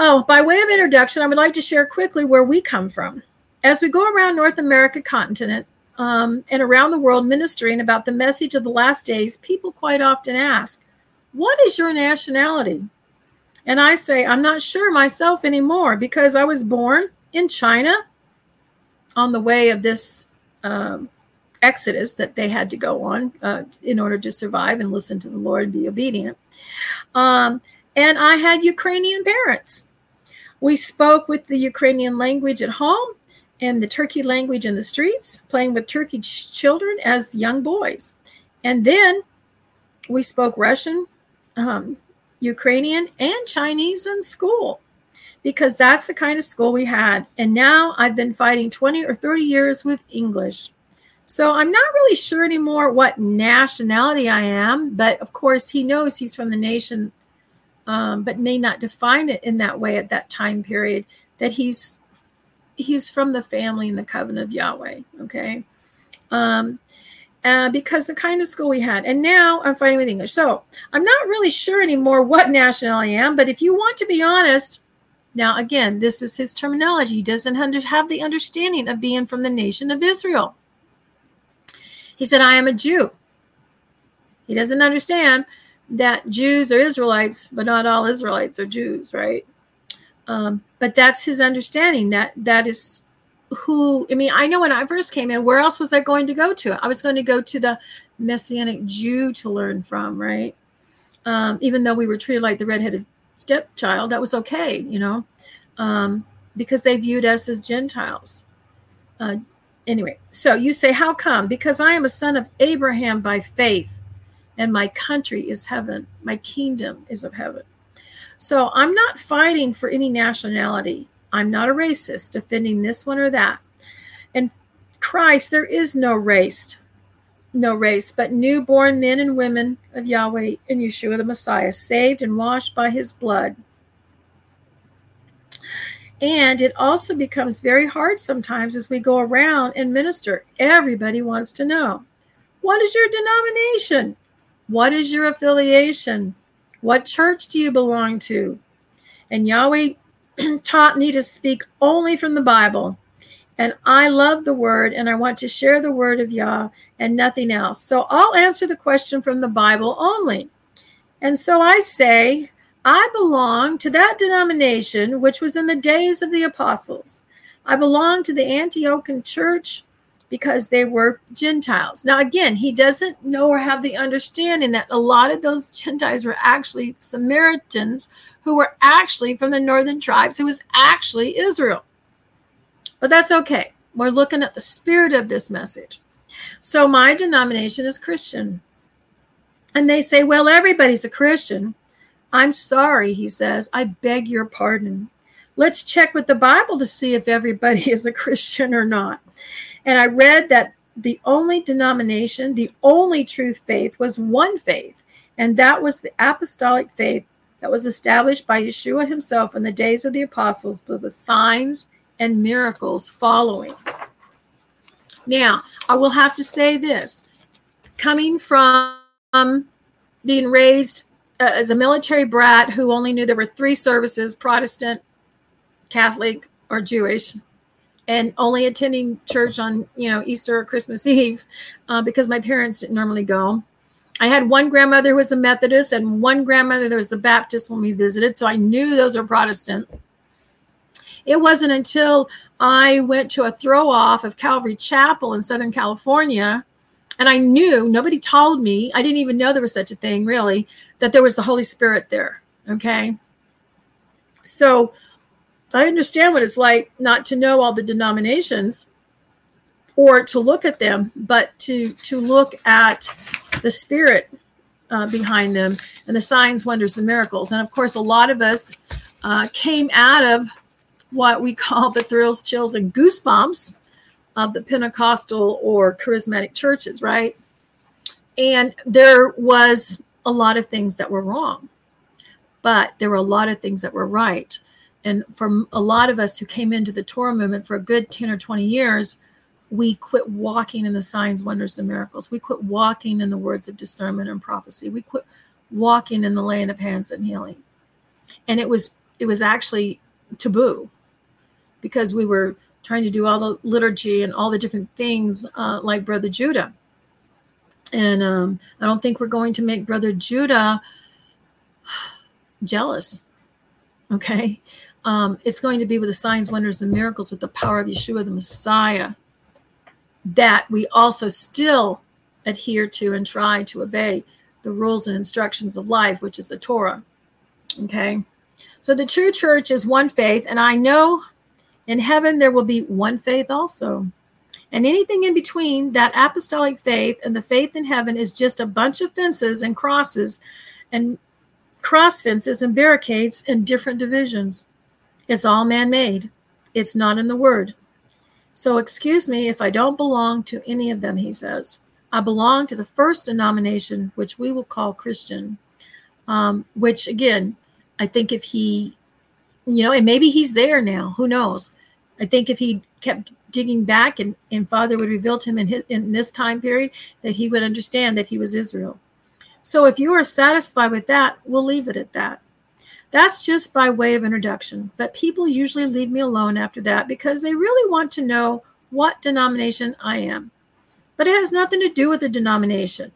Oh, by way of introduction, I would like to share quickly where we come from. As we go around North America continent and around the world ministering about the message of the last days, people quite often ask, what is your nationality? And I say, I'm not sure myself anymore, because I was born in China on the way of this exodus that they had to go on in order to survive and listen to the Lord and be obedient. And I had Ukrainian parents. We spoke with the Ukrainian language at home and the Turkey language in the streets, playing with Turkish children as young boys. And then we spoke Russian, Ukrainian, and Chinese in school, because that's the kind of school we had. And now I've been fighting 20 or 30 years with English. So I'm not really sure anymore what nationality I am, but of course he knows he's from the nation but may not define it in that way at that time period, that he's from the family and the covenant of Yahweh, okay? Because the kind of school we had. And now I'm fighting with English. So I'm not really sure anymore what nationality I am, but if you want to be honest, now again, this is his terminology. He doesn't have the understanding of being from the nation of Israel. He said, I am a Jew. He doesn't understand that Jews are Israelites, but not all Israelites are Jews, right? But that's his understanding. That is who, I mean, I know when I first came in, where else was I going to go to? I was going to go to the Messianic Jew to learn from, right? Even though we were treated like the redheaded stepchild, that was okay, you know, because they viewed us as Gentiles. Anyway, so you say, how come? Because I am a son of Abraham by faith, and my country is heaven. My kingdom is of heaven. So I'm not fighting for any nationality. I'm not a racist defending this one or that. And Christ, there is no race, but newborn men and women of Yahweh and Yeshua the Messiah, saved and washed by his blood. And it also becomes very hard sometimes as we go around and minister. Everybody wants to know, what is your denomination? What is your affiliation? What church do you belong to? And Yahweh taught me to speak only from the Bible. And I love the word, and I want to share the word of Yah and nothing else. So I'll answer the question from the Bible only. And so I say, I belong to that denomination which was in the days of the apostles. I belong to the Antiochian church because they were Gentiles. Now, again, he doesn't know or have the understanding that a lot of those Gentiles were actually Samaritans who were actually from the northern tribes, who was actually Israel. But that's okay. We're looking at the spirit of this message. So my denomination is Christian. And they say, well, everybody's a Christian. I'm sorry, he says. I beg your pardon. Let's check with the Bible to see if everybody is a Christian or not. And I read that the only denomination, the only true faith was one faith. And that was the apostolic faith that was established by Yeshua himself in the days of the apostles with the signs and miracles following. Now, I will have to say this. Coming from being raised as a military brat who only knew there were three services, Protestant, Catholic, or Jewish, and only attending church on, Easter or Christmas Eve because my parents didn't normally go. I had one grandmother who was a Methodist and one grandmother that was a Baptist when we visited, so I knew those were Protestant. It wasn't until I went to a throw-off of Calvary Chapel in Southern California, and I knew, nobody told me, I didn't even know there was such a thing, really, that there was the Holy Spirit there, okay? So I understand what it's like not to know all the denominations or to look at them, but to look at the spirit behind them and the signs, wonders, and miracles. And, of course, a lot of us came out of what we call the thrills, chills, and goosebumps of the Pentecostal or charismatic churches, right? And there was a lot of things that were wrong, but there were a lot of things that were right. And for a lot of us who came into the Torah movement for a good 10 or 20 years, we quit walking in the signs, wonders, and miracles. We quit walking in the words of discernment and prophecy. We quit walking in the laying of hands and healing. And it was actually taboo, because we were trying to do all the liturgy and all the different things like Brother Judah. And I don't think we're going to make Brother Judah jealous, okay? It's going to be with the signs, wonders, and miracles, with the power of Yeshua, the Messiah, that we also still adhere to and try to obey the rules and instructions of life, which is the Torah, okay? So the true church is one faith, and I know in heaven there will be one faith also. And anything in between that apostolic faith and the faith in heaven is just a bunch of fences and crosses and cross fences and barricades and different divisions. It's all man-made. It's not in the word. So excuse me if I don't belong to any of them, he says. I belong to the first denomination, which we will call Christian, which, again, I think if he, you know, and maybe he's there now, who knows? I think if he kept digging back and Father would reveal to him in this time period that he would understand that he was Israel. So if you are satisfied with that, we'll leave it at that. That's just by way of introduction. But people usually leave me alone after that because they really want to know what denomination I am. But it has nothing to do with the denomination.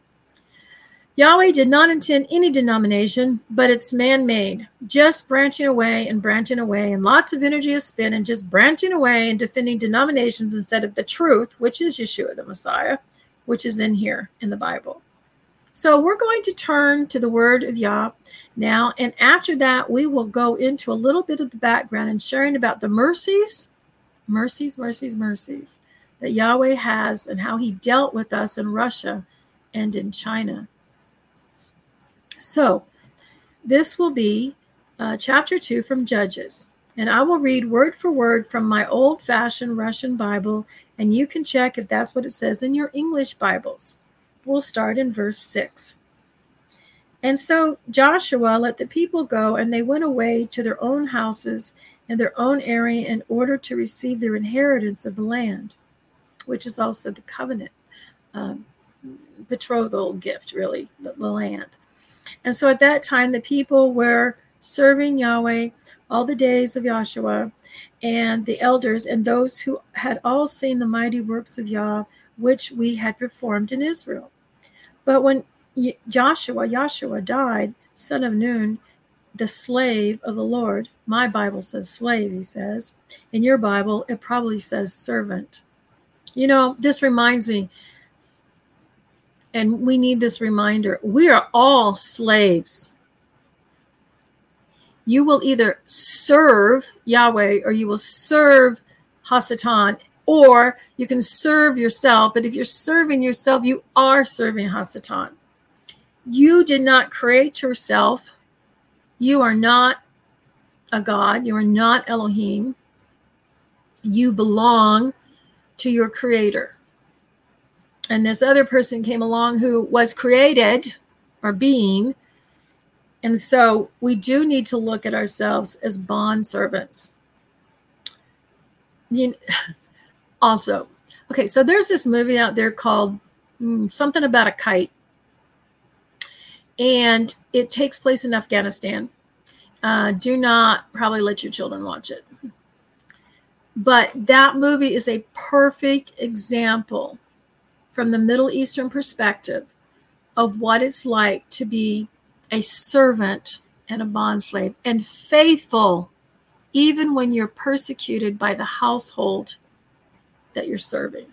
Yahweh did not intend any denomination, but it's man-made, just branching away, and lots of energy is spent in just branching away and defending denominations instead of the truth, which is Yeshua, the Messiah, which is in here in the Bible. So we're going to turn to the word of Yah now, and after that, we will go into a little bit of the background and sharing about the mercies that Yahweh has and how he dealt with us in Russia and in China. So this will be chapter 2 from Judges, and I will read word for word from my old-fashioned Russian Bible, and you can check if that's what it says in your English Bibles. We'll start in verse 6. And so Joshua let the people go, and they went away to their own houses and their own area in order to receive their inheritance of the land, which is also the covenant betrothal gift, really, the land. And so at that time, the people were serving Yahweh all the days of Joshua, and the elders and those who had all seen the mighty works of Yah, which we had performed in Israel. But when Joshua died, son of Nun, the slave of the Lord, my Bible says slave, he says. In your Bible, it probably says servant. You know, this reminds me, and we need this reminder. We are all slaves. You will either serve Yahweh or you will serve Hasatan, or you can serve yourself. But if you're serving yourself, you are serving Hasatan. You did not create yourself. You are not a God. You are not Elohim. You belong to your creator. And this other person came along who was created or being. And so we do need to look at ourselves as bond servants. Also, okay, so there's this movie out there called something about a kite. And it takes place in Afghanistan. Do not probably let your children watch it. But that movie is a perfect example from the Middle Eastern perspective of what it's like to be a servant and a bondslave and faithful, even when you're persecuted by the household that you're serving.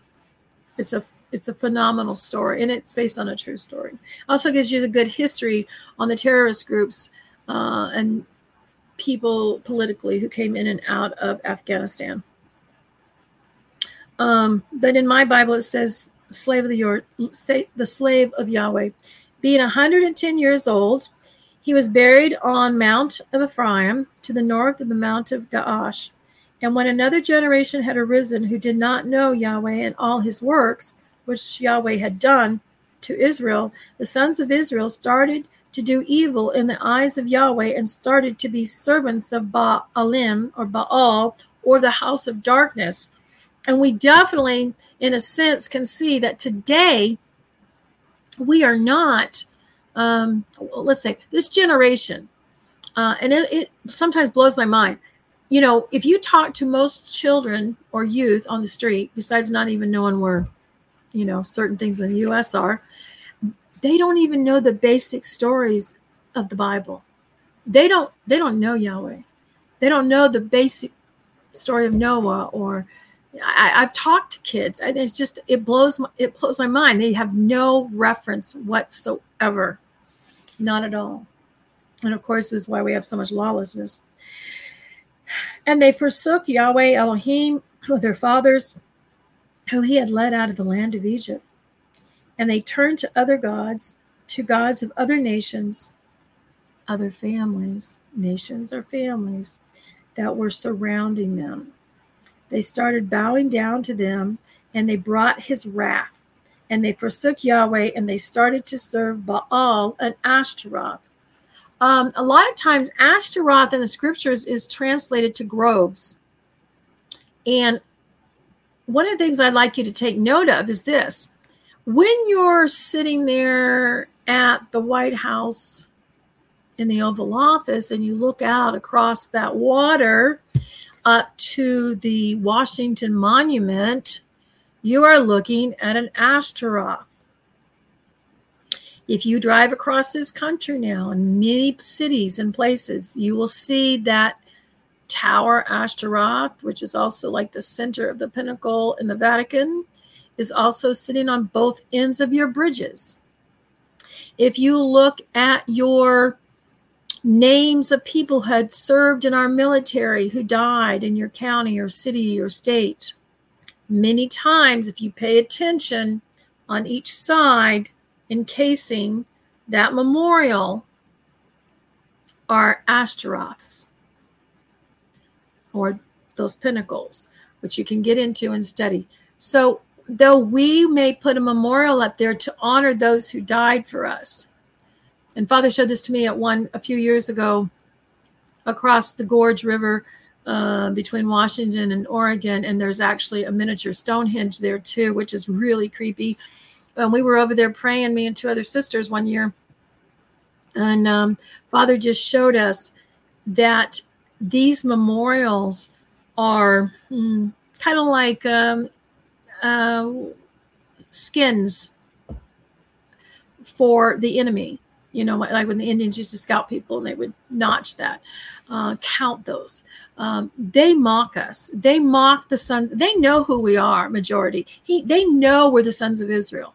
It's a phenomenal story, and it's based on a true story. Also gives you a good history on the terrorist groups and people politically who came in and out of Afghanistan. But in my Bible, it says, the slave of Yahweh. Being 110 years old, he was buried on Mount of Ephraim to the north of the Mount of Gaash. And when another generation had arisen who did not know Yahweh and all his works, which Yahweh had done to Israel, the sons of Israel started to do evil in the eyes of Yahweh and started to be servants of Baalim or Baal or the house of darkness. And we definitely, in a sense, can see that today we are not, let's say, this generation, and it sometimes blows my mind. You know, if you talk to most children or youth on the street, besides not even knowing where, you know, certain things in the U.S. are, they don't even know the basic stories of the Bible. They don't know Yahweh. They don't know the basic story of Noah or... I've talked to kids, and it's just it blows my mind. They have no reference whatsoever, not at all. And of course, this is why we have so much lawlessness. And they forsook Yahweh Elohim, their fathers, who he had led out of the land of Egypt, and they turned to other gods, to gods of other nations, other families, nations or families that were surrounding them. They started bowing down to them, and they brought his wrath. And they forsook Yahweh, and they started to serve Baal and Ashtoreth. A lot of times Ashtoreth in the scriptures is translated to groves. And one of the things I'd like you to take note of is this. When you're sitting there at the White House in the Oval Office and you look out across that water up to the Washington Monument, you are looking at an Ashtoreth. If you drive across this country now in many cities and places, you will see that Tower Ashtoreth, which is also like the center of the pinnacle in the Vatican, is also sitting on both ends of your bridges. If you look at your names of people who had served in our military who died in your county or city or state, many times, if you pay attention, on each side, encasing that memorial are Ashtoreths, or those pinnacles, which you can get into and study. So though we may put a memorial up there to honor those who died for us, and Father showed this to me at one a few years ago across the Gorge River between Washington and Oregon, and there's actually a miniature Stonehenge there too, which is really creepy. And we were over there praying, me and two other sisters, one year. And Father just showed us that these memorials are kind of like skins for the enemy. You know, like when the Indians used to scalp people and they would notch that, count those. They mock us. They mock the sons. They know who we are, majority. They know we're the sons of Israel.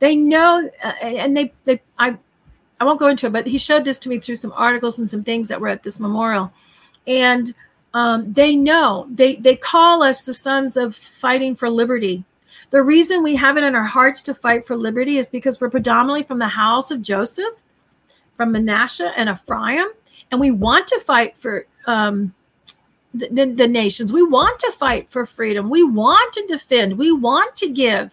They know, and I won't go into it, but he showed this to me through some articles and some things that were at this memorial. And they know, they call us the sons of fighting for liberty. The reason we have it in our hearts to fight for liberty is because we're predominantly from the house of Joseph, from Manasseh and Ephraim, and we want to fight for the nations. We want to fight for freedom. We want to defend. We want to give.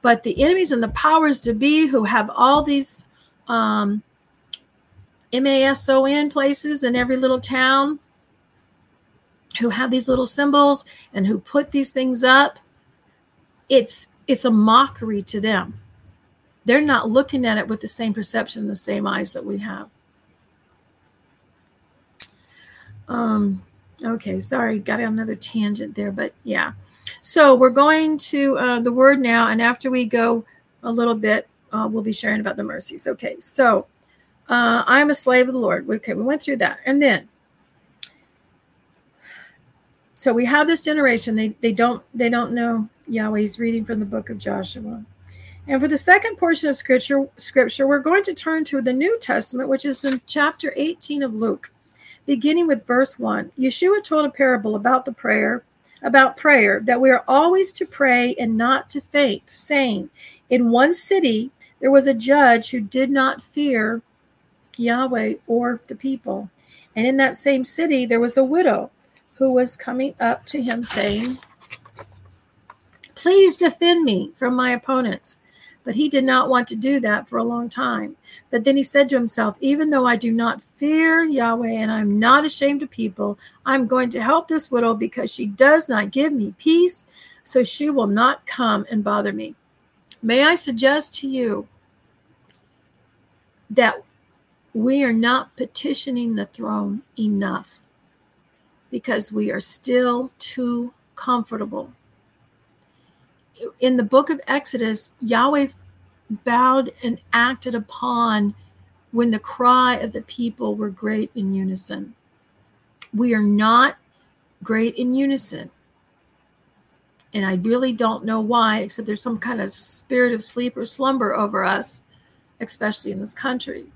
But the enemies and the powers to be who have all these MASON places in every little town, who have these little symbols and who put these things up, it's a mockery to them. They're not looking at it with the same perception, the same eyes that we have. Okay, sorry, got on another tangent there, but yeah. So we're going to the word now, and after we go a little bit, we'll be sharing about the mercies. Okay, so I am a slave of the Lord. Okay, we went through that. And then, so we have this generation, they don't know. Yahweh's reading from the book of Joshua. And for the second portion of scripture, we're going to turn to the New Testament, which is in chapter 18 of Luke, beginning with verse 1. Yeshua told a parable about prayer, that we are always to pray and not to faint, saying, in one city there was a judge who did not fear Yahweh or the people. And in that same city there was a widow who was coming up to him saying, please defend me from my opponents. But he did not want to do that for a long time. But then he said to himself, even though I do not fear Yahweh and I'm not ashamed of people, I'm going to help this widow because she does not give me peace, so she will not come and bother me. May I suggest to you that we are not petitioning the throne enough because we are still too comfortable. In the book of Exodus, Yahweh bowed and acted upon when the cry of the people were great in unison. We are not great in unison. And I really don't know why, except there's some kind of spirit of sleep or slumber over us, especially in this country.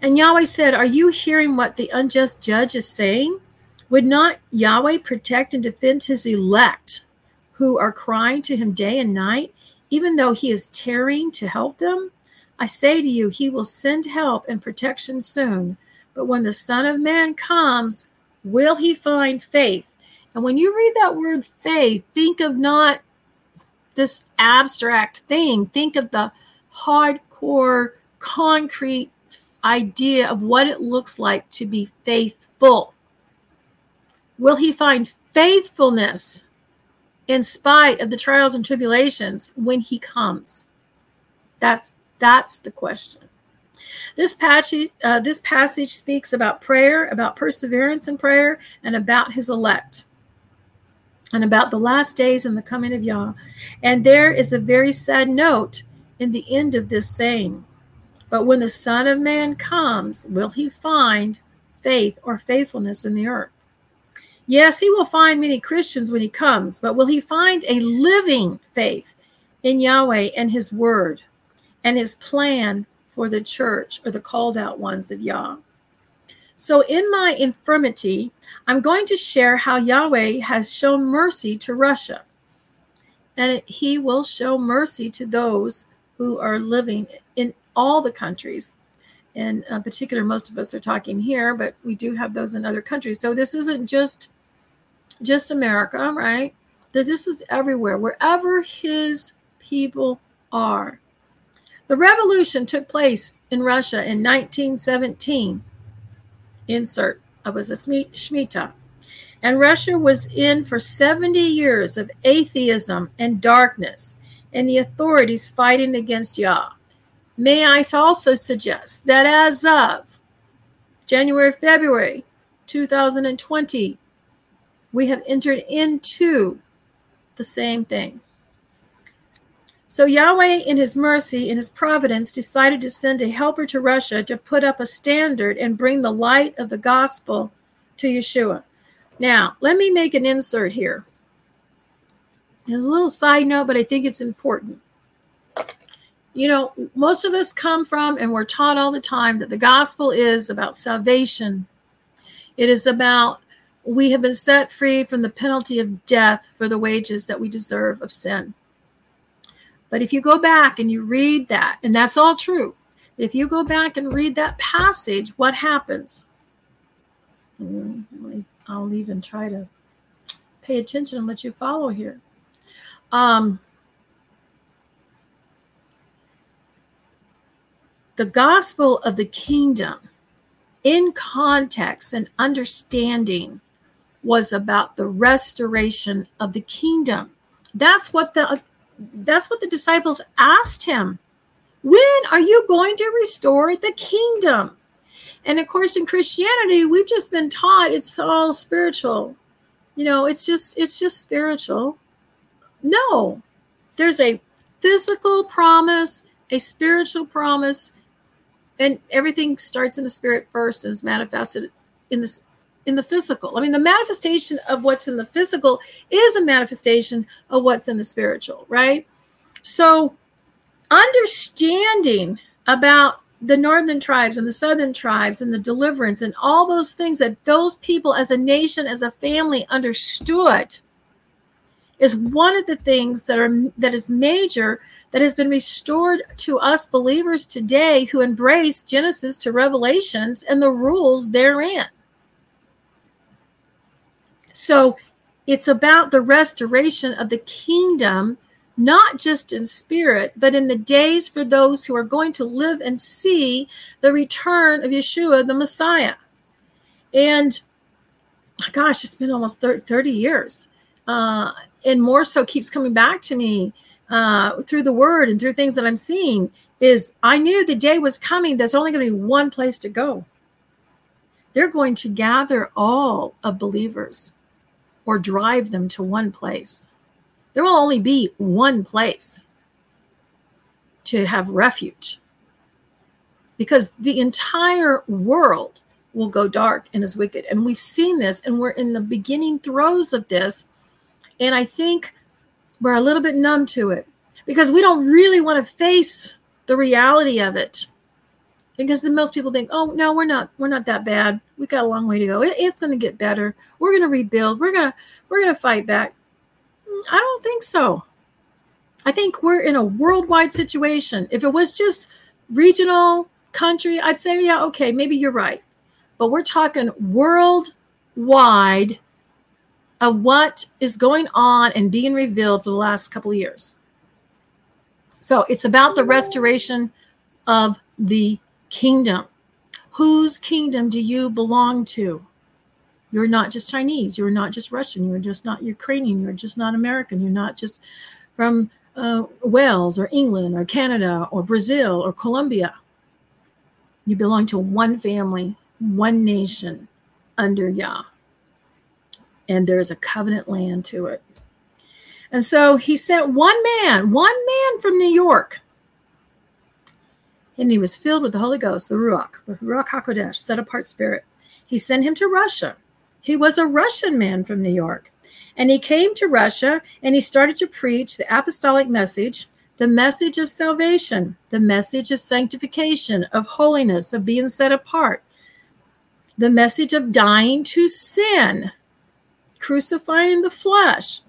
And Yahweh said, are you hearing what the unjust judge is saying? Would not Yahweh protect and defend his elect who are crying to him day and night, even though he is tarrying to help them? I say to you, he will send help and protection soon. But when the Son of Man comes, will he find faith? And when you read that word faith, think of not this abstract thing. Think of the hardcore concrete idea of what it looks like to be faithful. Will he find faithfulness in spite of the trials and tribulations when he comes? That's the question. This passage speaks about prayer, about perseverance in prayer, and about his elect, and about the last days and the coming of Yah. And there is a very sad note in the end of this saying, but when the Son of Man comes, will he find faith or faithfulness in the earth? Yes, he will find many Christians when he comes, but will he find a living faith in Yahweh and his word and his plan for the church or the called out ones of Yah? So in my infirmity, I'm going to share how Yahweh has shown mercy to Russia, and he will show mercy to those who are living in all the countries. In particular, most of us are talking here, but we do have those in other countries. So this isn't just America, right? This is everywhere, wherever his people are. The revolution took place in Russia in 1917. Insert, it was a Shemitah. And Russia was in for 70 years of atheism and darkness, and the authorities fighting against Yah. May I also suggest that as of January, February 2020, we have entered into the same thing. So Yahweh, in his mercy, in his providence, decided to send a helper to Russia to put up a standard and bring the light of the gospel to Yeshua. Now, let me make an insert here. There's a little side note, but I think it's important. You know, most of us come from, and we're taught all the time, that the gospel is about salvation. It is about, we have been set free from the penalty of death for the wages that we deserve of sin. But if you go back and you read that, and that's all true, if you go back and read that passage, what happens? I'll even try to pay attention and let you follow here. The gospel of the kingdom in context and understanding was about the restoration of the kingdom. That's what the disciples asked him. When are you going to restore the kingdom? And of course, in Christianity, we've just been taught it's all spiritual. You know, it's just spiritual. No, there's a physical promise, a spiritual promise, and everything starts in the spirit first and is manifested in the physical. I mean, the manifestation of what's in the physical is a manifestation of what's in the spiritual, right? So understanding about the northern tribes and the southern tribes and the deliverance and all those things that those people as a nation, as a family understood is one of the things that is major, that has been restored to us believers today who embrace Genesis to Revelations and the rules therein. So it's about the restoration of the kingdom, not just in spirit, but in the days for those who are going to live and see the return of Yeshua, the Messiah. And gosh, it's been almost 30 years. And more so keeps coming back to me through the word and through things that I'm seeing is I knew the day was coming. There's only going to be one place to go. They're going to gather all of believers or drive them to one place. There will only be one place to have refuge because the entire world will go dark and is wicked. And we've seen this, and we're in the beginning throes of this. And I think we're a little bit numb to it because we don't really want to face the reality of it. Because then most people think, oh, no, we're not that bad. We got a long way to go. It's going to get better. We're going to rebuild. We're going to fight back. I don't think so. I think we're in a worldwide situation. If it was just regional country, I'd say, yeah, okay, maybe you're right. But we're talking worldwide of what is going on and being revealed for the last couple of years. So it's about the restoration of the kingdom. Whose kingdom do you belong to? You're not just Chinese. You're not just Russian. You're just not Ukrainian. You're just not American. You're not just from Wales or England or Canada or Brazil or Colombia. You belong to one family, one nation under Yah. And there's a covenant land to it. And so he sent one man from New York. And he was filled with the Holy Ghost, the Ruach HaKodesh, set apart spirit. He sent him to Russia. He was a Russian man from New York. And he came to Russia and he started to preach the apostolic message, the message of salvation, the message of sanctification, of holiness, of being set apart, the message of dying to sin, crucifying the flesh,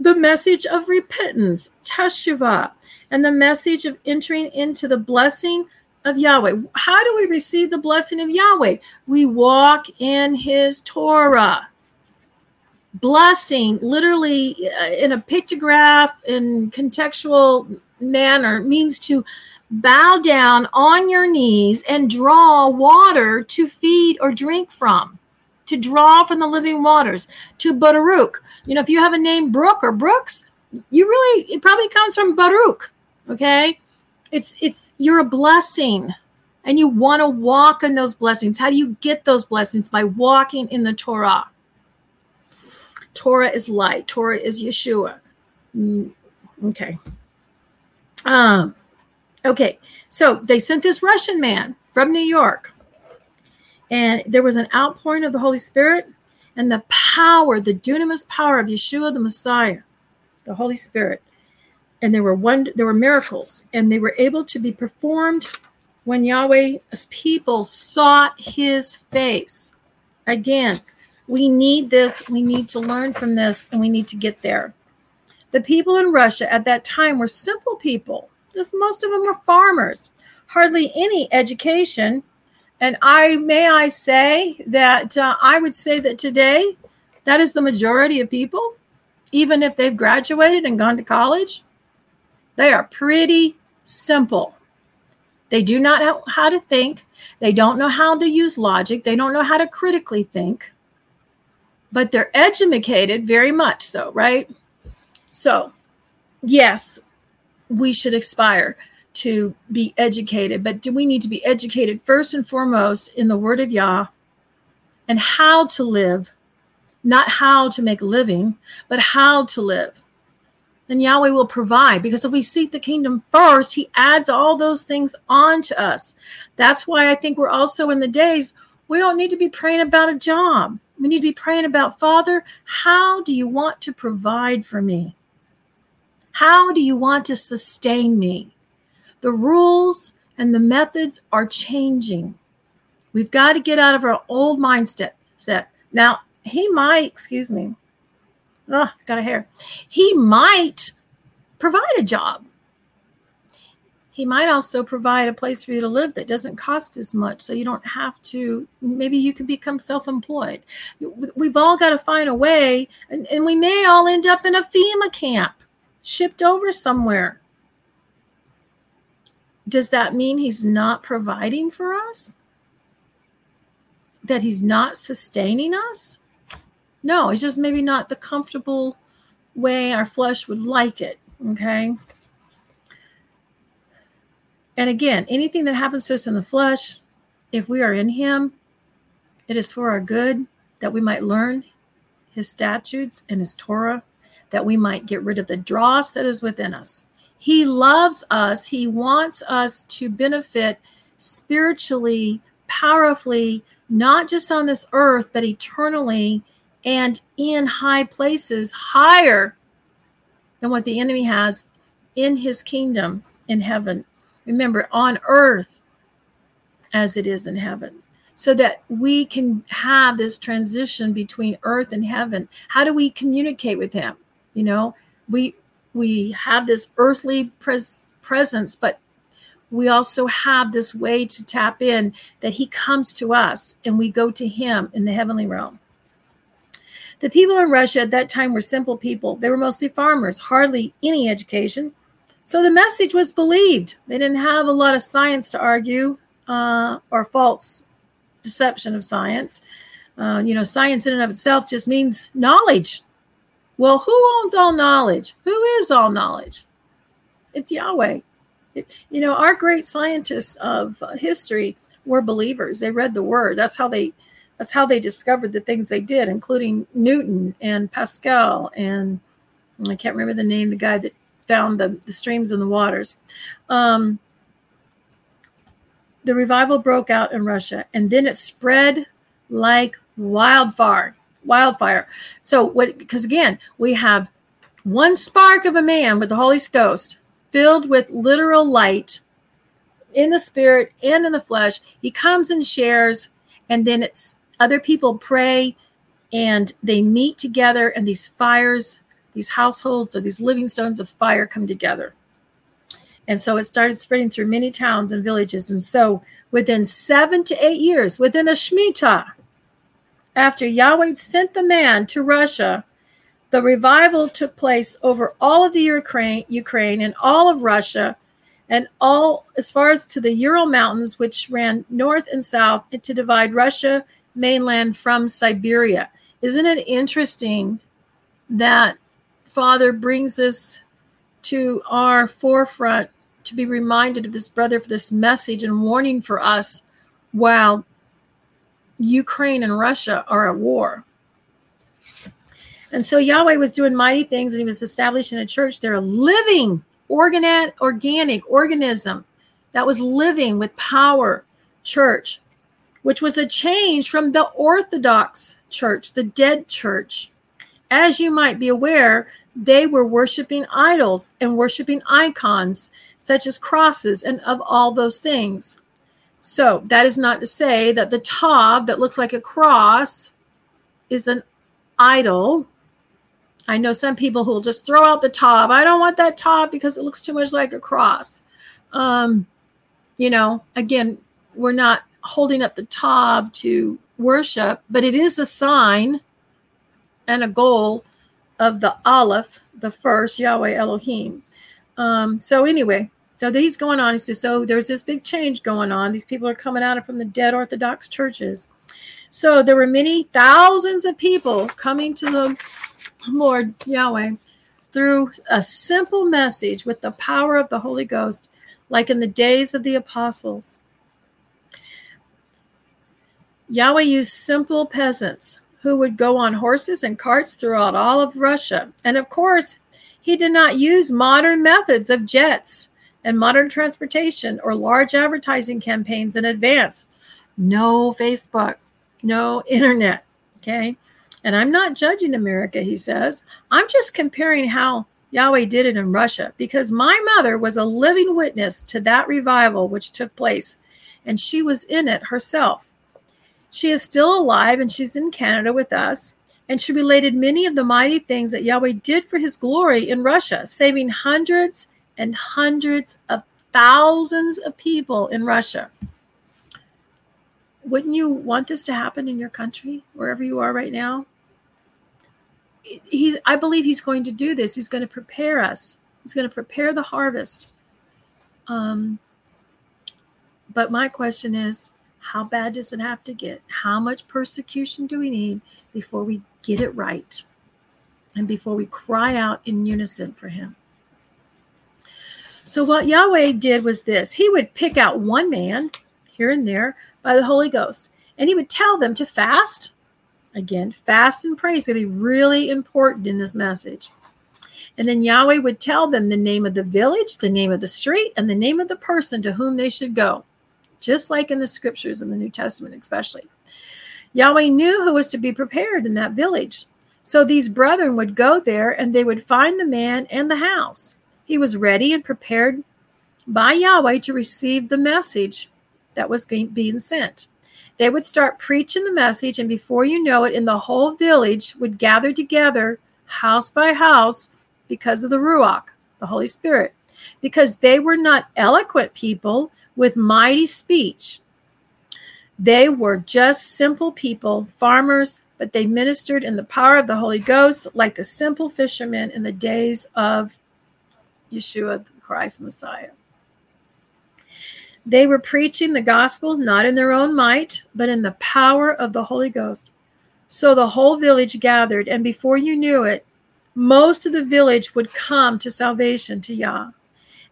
the message of repentance, Teshuvah, and the message of entering into the blessing of Yahweh. How do we receive the blessing of Yahweh? We walk in his Torah. Blessing, literally in a pictograph and contextual manner, means to bow down on your knees and draw water to feed or drink from. To draw from the living waters, to Baruch. You know, if you have a name Brooke or Brooks, it probably comes from Baruch, okay? You're a blessing, and you want to walk in those blessings. How do you get those blessings? By walking in the Torah. Torah is light. Torah is Yeshua. Okay. Okay, so they sent this Russian man from New York. And there was an outpouring of the Holy Spirit and the power, the dunamis power of Yeshua, the Messiah, the Holy Spirit. And there were miracles, and they were able to be performed when Yahweh's people sought his face. Again, we need this. We need to learn from this, and we need to get there. The people in Russia at that time were simple people. Most of them were farmers, hardly any education. And I would say that today, that is the majority of people, even if they've graduated and gone to college, they are pretty simple. They do not know how to think. They don't know how to use logic. They don't know how to critically think. But they're edumacated, very much so, right? So, yes, we should aspire to be educated, but do we need to be educated first and foremost in the word of Yah and how to live, not how to make a living, but how to live. And Yahweh will provide, because if we seek the kingdom first, he adds all those things on to us. That's why I think we're also in the days, we don't need to be praying about a job. We need to be praying about, Father, how do you want to provide for me? How do you want to sustain me? The rules and the methods are changing. We've got to get out of our old mindset. Now, He might provide a job. He might also provide a place for you to live that doesn't cost as much, so you don't have to, maybe you can become self-employed. We've all got to find a way, and we may all end up in a FEMA camp, shipped over somewhere. Does that mean he's not providing for us? That he's not sustaining us? No, it's just maybe not the comfortable way our flesh would like it, okay? And again, anything that happens to us in the flesh, if we are in him, it is for our good, that we might learn his statutes and his Torah, that we might get rid of the dross that is within us. He loves us. He wants us to benefit spiritually, powerfully, not just on this earth, but eternally and in high places, higher than what the enemy has in his kingdom in heaven. Remember, on earth as it is in heaven, so that we can have this transition between earth and heaven. How do we communicate with him? You know, we have this earthly presence, but we also have this way to tap in that he comes to us and we go to him in the heavenly realm. The people in Russia at that time were simple people. They were mostly farmers, hardly any education. So the message was believed. They didn't have a lot of science to argue or false deception of science. Science in and of itself just means knowledge. Well, who owns all knowledge? Who is all knowledge? It's Yahweh. Our great scientists of history were believers. They read the word. That's how they discovered the things they did, including Newton and Pascal. And I can't remember the name, the guy that found the streams and the waters. The revival broke out in Russia, and then it spread like wildfire. So what, because again, we have one spark of a man with the Holy Ghost filled with literal light in the spirit and in the flesh. He comes and shares, and then it's other people pray and they meet together, and these fires, these households or these living stones of fire come together. And so it started spreading through many towns and villages. And so within 7 to 8 years, within a Shemitah, after Yahweh sent the man to Russia, the revival took place over all of the Ukraine and all of Russia, and all as far as to the Ural Mountains, which ran north and south to divide Russia mainland from Siberia. Isn't it interesting that Father brings us to our forefront to be reminded of this brother for this message and warning for us while Ukraine and Russia are at war? And so Yahweh was doing mighty things, and he was establishing a church there, a living organic organism that was living with power church, which was a change from the Orthodox church, the dead church. As you might be aware, they were worshiping idols and worshiping icons such as crosses and of all those things. So that is not to say that the tav that looks like a cross is an idol. I know some people who will just throw out the tav. I don't want that tav because it looks too much like a cross. Again, we're not holding up the tav to worship, but it is a sign and a goal of the Aleph, the first, Yahweh Elohim. So he's going on. He says, so there's this big change going on. These people are coming out from the dead Orthodox churches. So there were many thousands of people coming to the Lord Yahweh through a simple message with the power of the Holy Ghost, like in the days of the apostles. Yahweh used simple peasants who would go on horses and carts throughout all of Russia. And of course, he did not use modern methods of jets and modern transportation or large advertising campaigns in advance. No Facebook, no internet, okay? And I'm not judging America, he says. I'm just comparing how Yahweh did it in Russia, because my mother was a living witness to that revival which took place, and she was in it herself. She is still alive, and she's in Canada with us. And she related many of the mighty things that Yahweh did for his glory in Russia, saving hundreds and hundreds of thousands of people in Russia. Wouldn't you want this to happen in your country, wherever you are right now? I believe he's going to do this. He's going to prepare us. He's going to prepare the harvest. But my question is, how bad does it have to get? How much persecution do we need before we get it right? And before we cry out in unison for him? So what Yahweh did was this. He would pick out one man here and there by the Holy Ghost. And he would tell them to fast. Again, fast and pray is going to be really important in this message. And then Yahweh would tell them the name of the village, the name of the street, and the name of the person to whom they should go. Just like in the scriptures in the New Testament, especially. Yahweh knew who was to be prepared in that village. So these brethren would go there, and they would find the man and the house. He was ready and prepared by Yahweh to receive the message that was being sent. They would start preaching the message, and before you know it, in the whole village would gather together, house by house, because of the Ruach, the Holy Spirit. Because they were not eloquent people with mighty speech. They were just simple people, farmers, but they ministered in the power of the Holy Ghost like the simple fishermen in the days of Yeshua, Christ Messiah. They were preaching the gospel not in their own might, but in the power of the Holy Ghost. So the whole village gathered, and before you knew it, most of the village would come to salvation to Yah.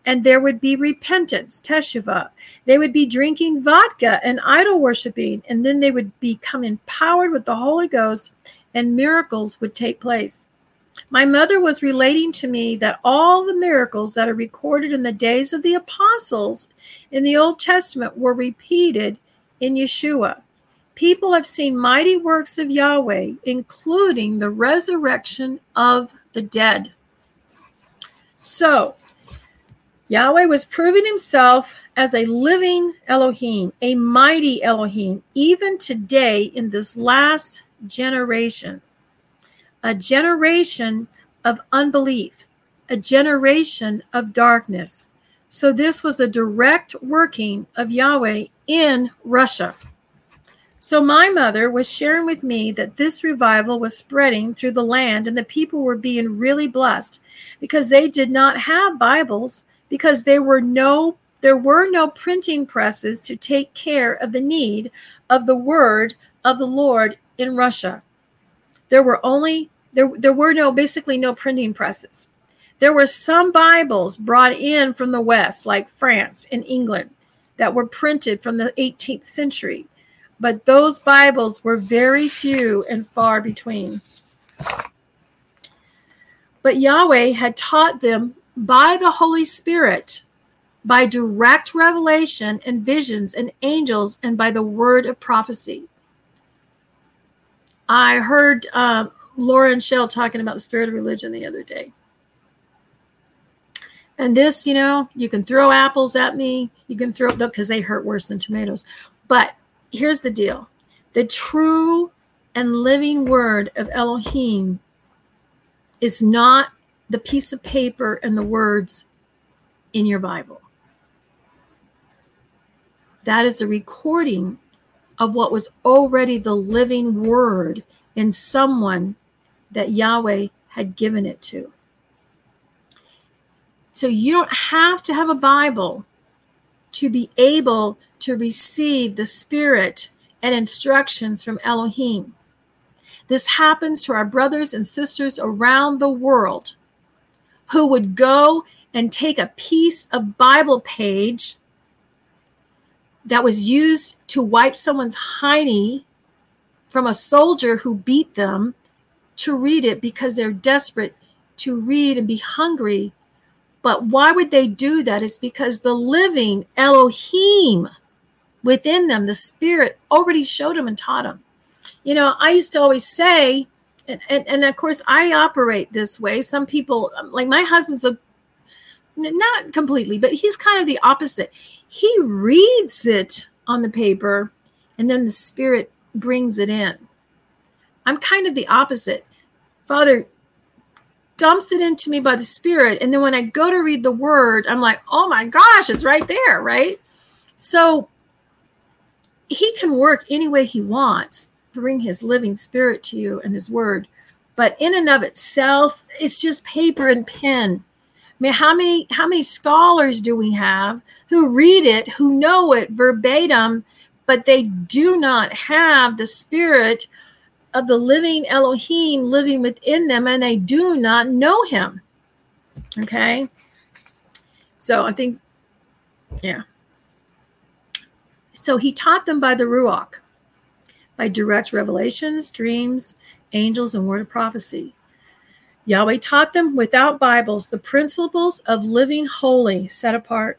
And there would be repentance, Teshuvah. They would be drinking vodka and idol worshiping, and then they would become empowered with the Holy Ghost, and miracles would take place. My mother was relating to me that all the miracles that are recorded in the days of the apostles in the Old Testament were repeated in Yeshua. People have seen mighty works of Yahweh, including the resurrection of the dead. So, Yahweh was proving himself as a living Elohim, a mighty Elohim, even today in this last generation. A generation of unbelief, a generation of darkness. So this was a direct working of Yahweh in Russia. So my mother was sharing with me that this revival was spreading through the land, and the people were being really blessed because they did not have Bibles, because there were no printing presses to take care of the need of the word of the Lord in Russia. There were no printing presses. There were some Bibles brought in from the West, like France and England, that were printed from the 18th century. But those Bibles were very few and far between. But Yahweh had taught them by the Holy Spirit, by direct revelation and visions and angels, and by the word of prophecy. I heard Lauren Shell talking about the spirit of religion the other day. And this, you know, you can throw apples at me. You can throw them because they hurt worse than tomatoes. But here's the deal. The true and living word of Elohim is not the piece of paper and the words in your Bible. That is the recording of what was already the living word in someone that Yahweh had given it to. So you don't have to have a Bible to be able to receive the spirit and instructions from Elohim. This happens to our brothers and sisters around the world who would go and take a piece of Bible page that was used to wipe someone's hiney from a soldier who beat them, to read it because they're desperate to read and be hungry. But why would they do that? It's because the living Elohim within them, the spirit, already showed them and taught them. You know, I used to always say, and of course I operate this way. Some people, like my husband's not completely, but he's kind of the opposite. He reads it on the paper, and then the spirit brings it in. I'm kind of the opposite. Father dumps it into me by the spirit, and then when I go to read the word, I'm like, oh my gosh, it's right there, right? So he can work any way he wants, bring his living spirit to you and his word. But in and of itself, it's just paper and pen. I mean, how many scholars do we have who read it, who know it verbatim, but they do not have the spirit of the living Elohim living within them, and they do not know him? Okay? So I think, yeah. So he taught them by the Ruach, by direct revelations, dreams, angels, and word of prophecy. Yahweh taught them without Bibles the principles of living holy, set apart,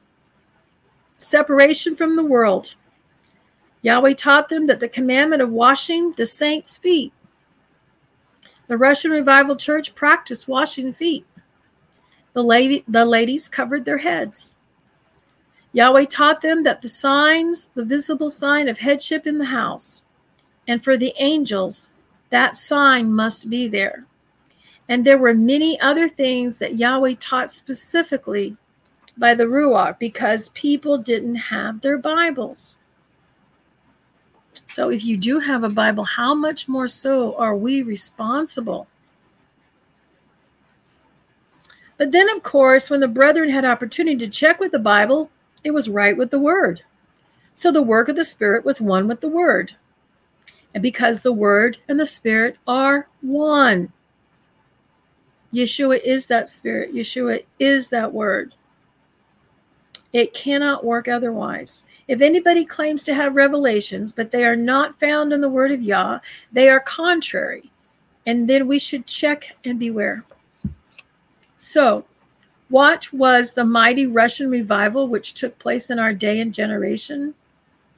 separation from the world. Yahweh taught them that the commandment of washing the saints' feet. The Russian Revival Church practiced washing feet. The ladies covered their heads. Yahweh taught them that the signs, the visible sign of headship in the house, and for the angels, that sign must be there. And there were many other things that Yahweh taught specifically by the Ruach because people didn't have their Bibles. So if you do have a Bible, how much more so are we responsible? But then, of course, when the brethren had opportunity to check with the Bible, it was right with the Word. So the work of the Spirit was one with the Word. And because the Word and the Spirit are one, Yeshua is that Spirit. Yeshua is that Word. It cannot work otherwise. If anybody claims to have revelations, but they are not found in the Word of Yah, they are contrary. And then we should check and beware. So, what was the mighty Russian revival which took place in our day and generation?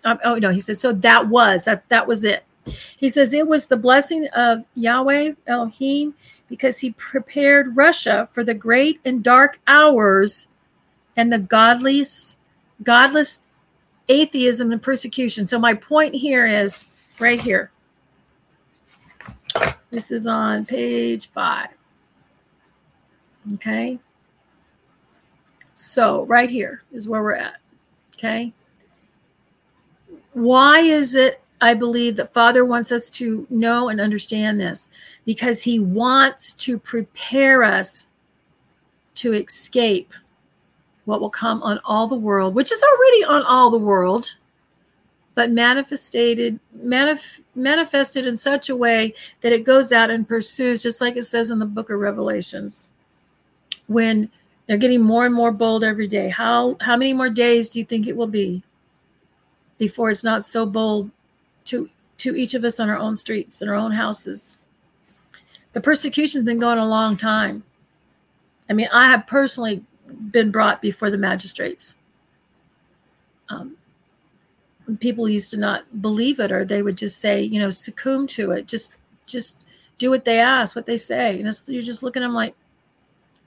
That was it. He says it was the blessing of Yahweh, Elohim, because he prepared Russia for the great and dark hours and the godless atheism and persecution. So my point here is right here. This is on page 5. Okay. So right here is where we're at. Okay. Why is it, I believe, that Father wants us to know and understand this? Because he wants to prepare us to escape what will come on all the world, which is already on all the world, but manifested in such a way that it goes out and pursues, just like it says in the book of Revelations, when they're getting more and more bold every day. How many more days do you think it will be before it's not so bold to each of us on our own streets, in our own houses? The persecution's been going a long time. I mean, I have personally been brought before the magistrates. People used to not believe it, or they would just say, you know, succumb to it. Just do what they ask, what they say. And you're just looking at them like,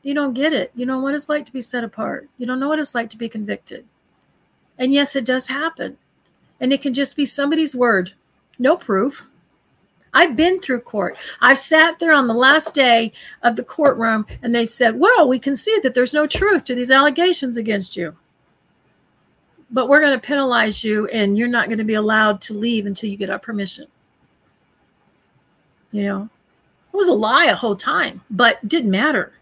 you don't get it. You don't know what it's like to be set apart. You don't know what it's like to be convicted. And yes, it does happen. And it can just be somebody's word. No proof. I've been through court. I've sat there on the last day of the courtroom and they said, well, we can see that there's no truth to these allegations against you, but we're going to penalize you and you're not going to be allowed to leave until you get our permission. You know, it was a lie a whole time, but it didn't matter.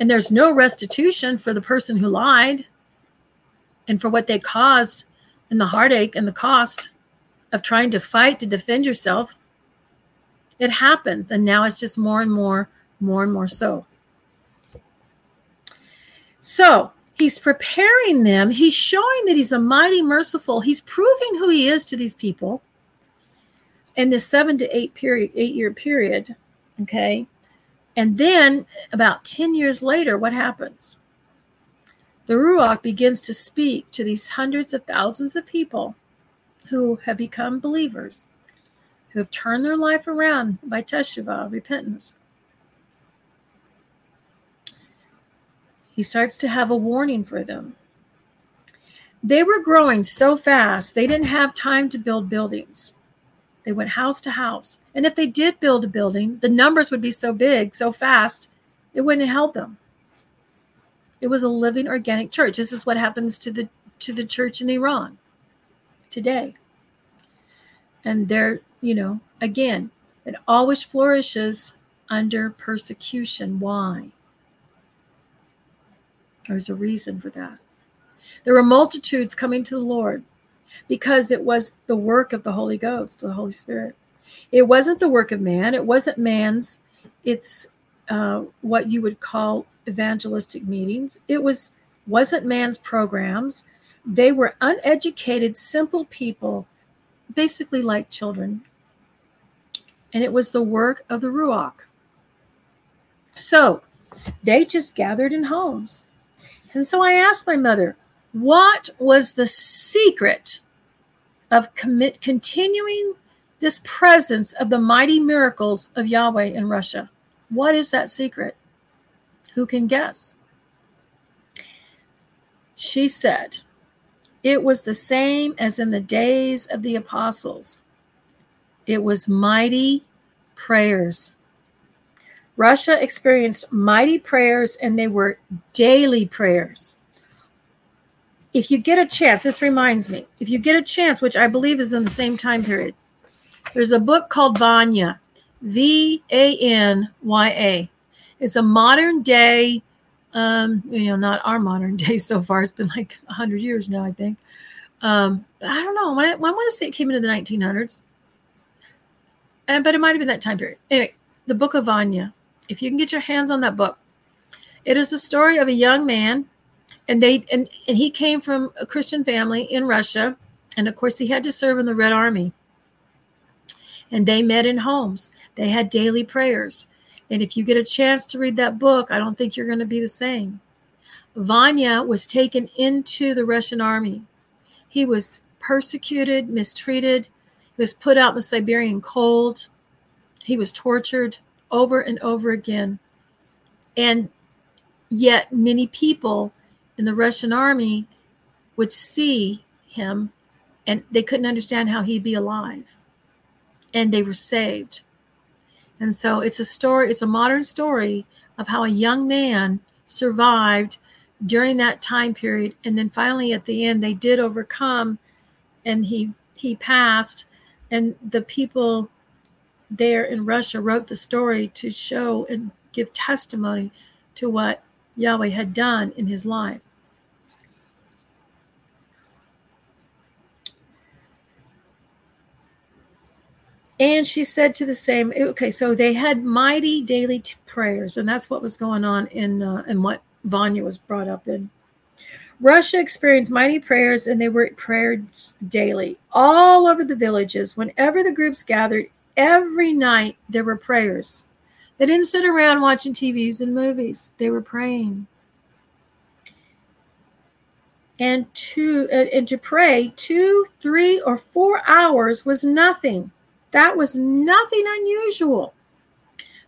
And there's no restitution for the person who lied and for what they caused, and the heartache and the cost of trying to fight to defend yourself. It happens. And now it's just more and more so. So he's preparing them. He's showing that he's a mighty merciful. He's proving who he is to these people in this 8-year period. Okay. And then about 10 years later, what happens? The Ruach begins to speak to these hundreds of thousands of people who have become believers, who have turned their life around by Teshuvah, repentance. He starts to have a warning for them. They were growing so fast, they didn't have time to build buildings. They went house to house. And if they did build a building, the numbers would be so big, so fast, it wouldn't help them. It was a living, organic church. This is what happens to the church in Iran today. And there, you know, again, it always flourishes under persecution. Why? There's a reason for that. There were multitudes coming to the Lord because it was the work of the Holy Ghost, the Holy Spirit. It wasn't the work of man. It wasn't man's. It's what you would call evangelistic meetings. It wasn't man's programs. They were uneducated, simple people, basically like children. And it was the work of the Ruach. So they just gathered in homes. And so I asked my mother, what was the secret of continuing this presence of the mighty miracles of Yahweh in Russia? What is that secret? Who can guess? She said, it was the same as in the days of the apostles. It was mighty prayers. Russia experienced mighty prayers, and they were daily prayers. If you get a chance, this reminds me, if you get a chance, which I believe is in the same time period, there's a book called Vanya, Vanya. It's a modern day Not our modern day so far. It's been like 100 years now, I think. But I don't know. I want to say it came into the 1900s. But it might have been that time period. Anyway, the Book of Vanya. If you can get your hands on that book. It is the story of a young man. And he came from a Christian family in Russia. And, of course, he had to serve in the Red Army. And they met in homes. They had daily prayers. And if you get a chance to read that book, I don't think you're going to be the same. Vanya was taken into the Russian army. He was persecuted, mistreated. He was put out in the Siberian cold. He was tortured over and over again. And yet many people in the Russian army would see him, and they couldn't understand how he'd be alive. And they were saved. And so it's a story, it's a modern story of how a young man survived during that time period. And then finally at the end, they did overcome, and he passed. And the people there in Russia wrote the story to show and give testimony to what Yahweh had done in his life. And she said to the same, okay, so they had mighty daily prayers, and that's what was going on in what Vanya was brought up in. Russia experienced mighty prayers, and they were prayed daily all over the villages. Whenever the groups gathered, every night there were prayers. They didn't sit around watching TVs and movies. They were praying. And to pray 2, 3, or 4 hours was nothing. That was nothing unusual.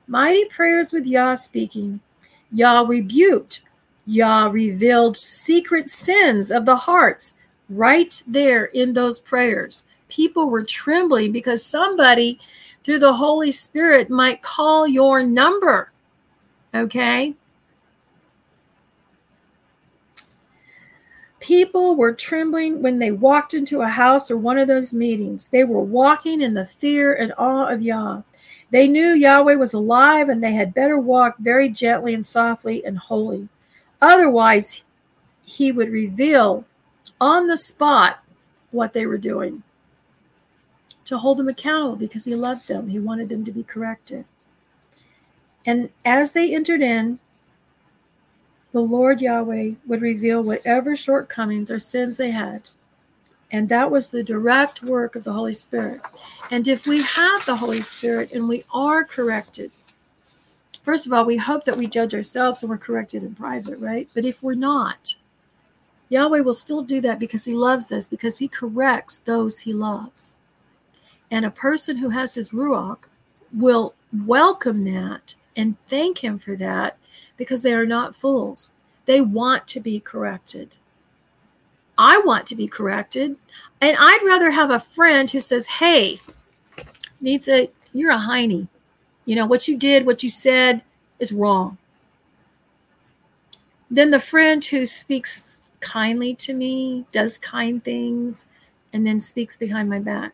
Mighty prayers with Yah speaking. Yah rebuked. Yah revealed secret sins of the hearts right there in those prayers. People were trembling because somebody through the Holy Spirit might call your number. Okay? People were trembling when they walked into a house or one of those meetings. They were walking in the fear and awe of Yah. They knew Yahweh was alive, and they had better walk very gently and softly and holy. Otherwise, he would reveal on the spot what they were doing to hold them accountable, because he loved them. He wanted them to be corrected. And as they entered in, the Lord Yahweh would reveal whatever shortcomings or sins they had. And that was the direct work of the Holy Spirit. And if we have the Holy Spirit and we are corrected, first of all, we hope that we judge ourselves and we're corrected in private, right? But if we're not, Yahweh will still do that because he loves us, because he corrects those he loves. And a person who has his Ruach will welcome that and thank him for that, because they are not fools. They want to be corrected. I want to be corrected. And I'd rather have a friend who says, hey, Nitza, you're a hiney. You know, what you did, what you said is wrong. Then the friend who speaks kindly to me, does kind things, and then speaks behind my back.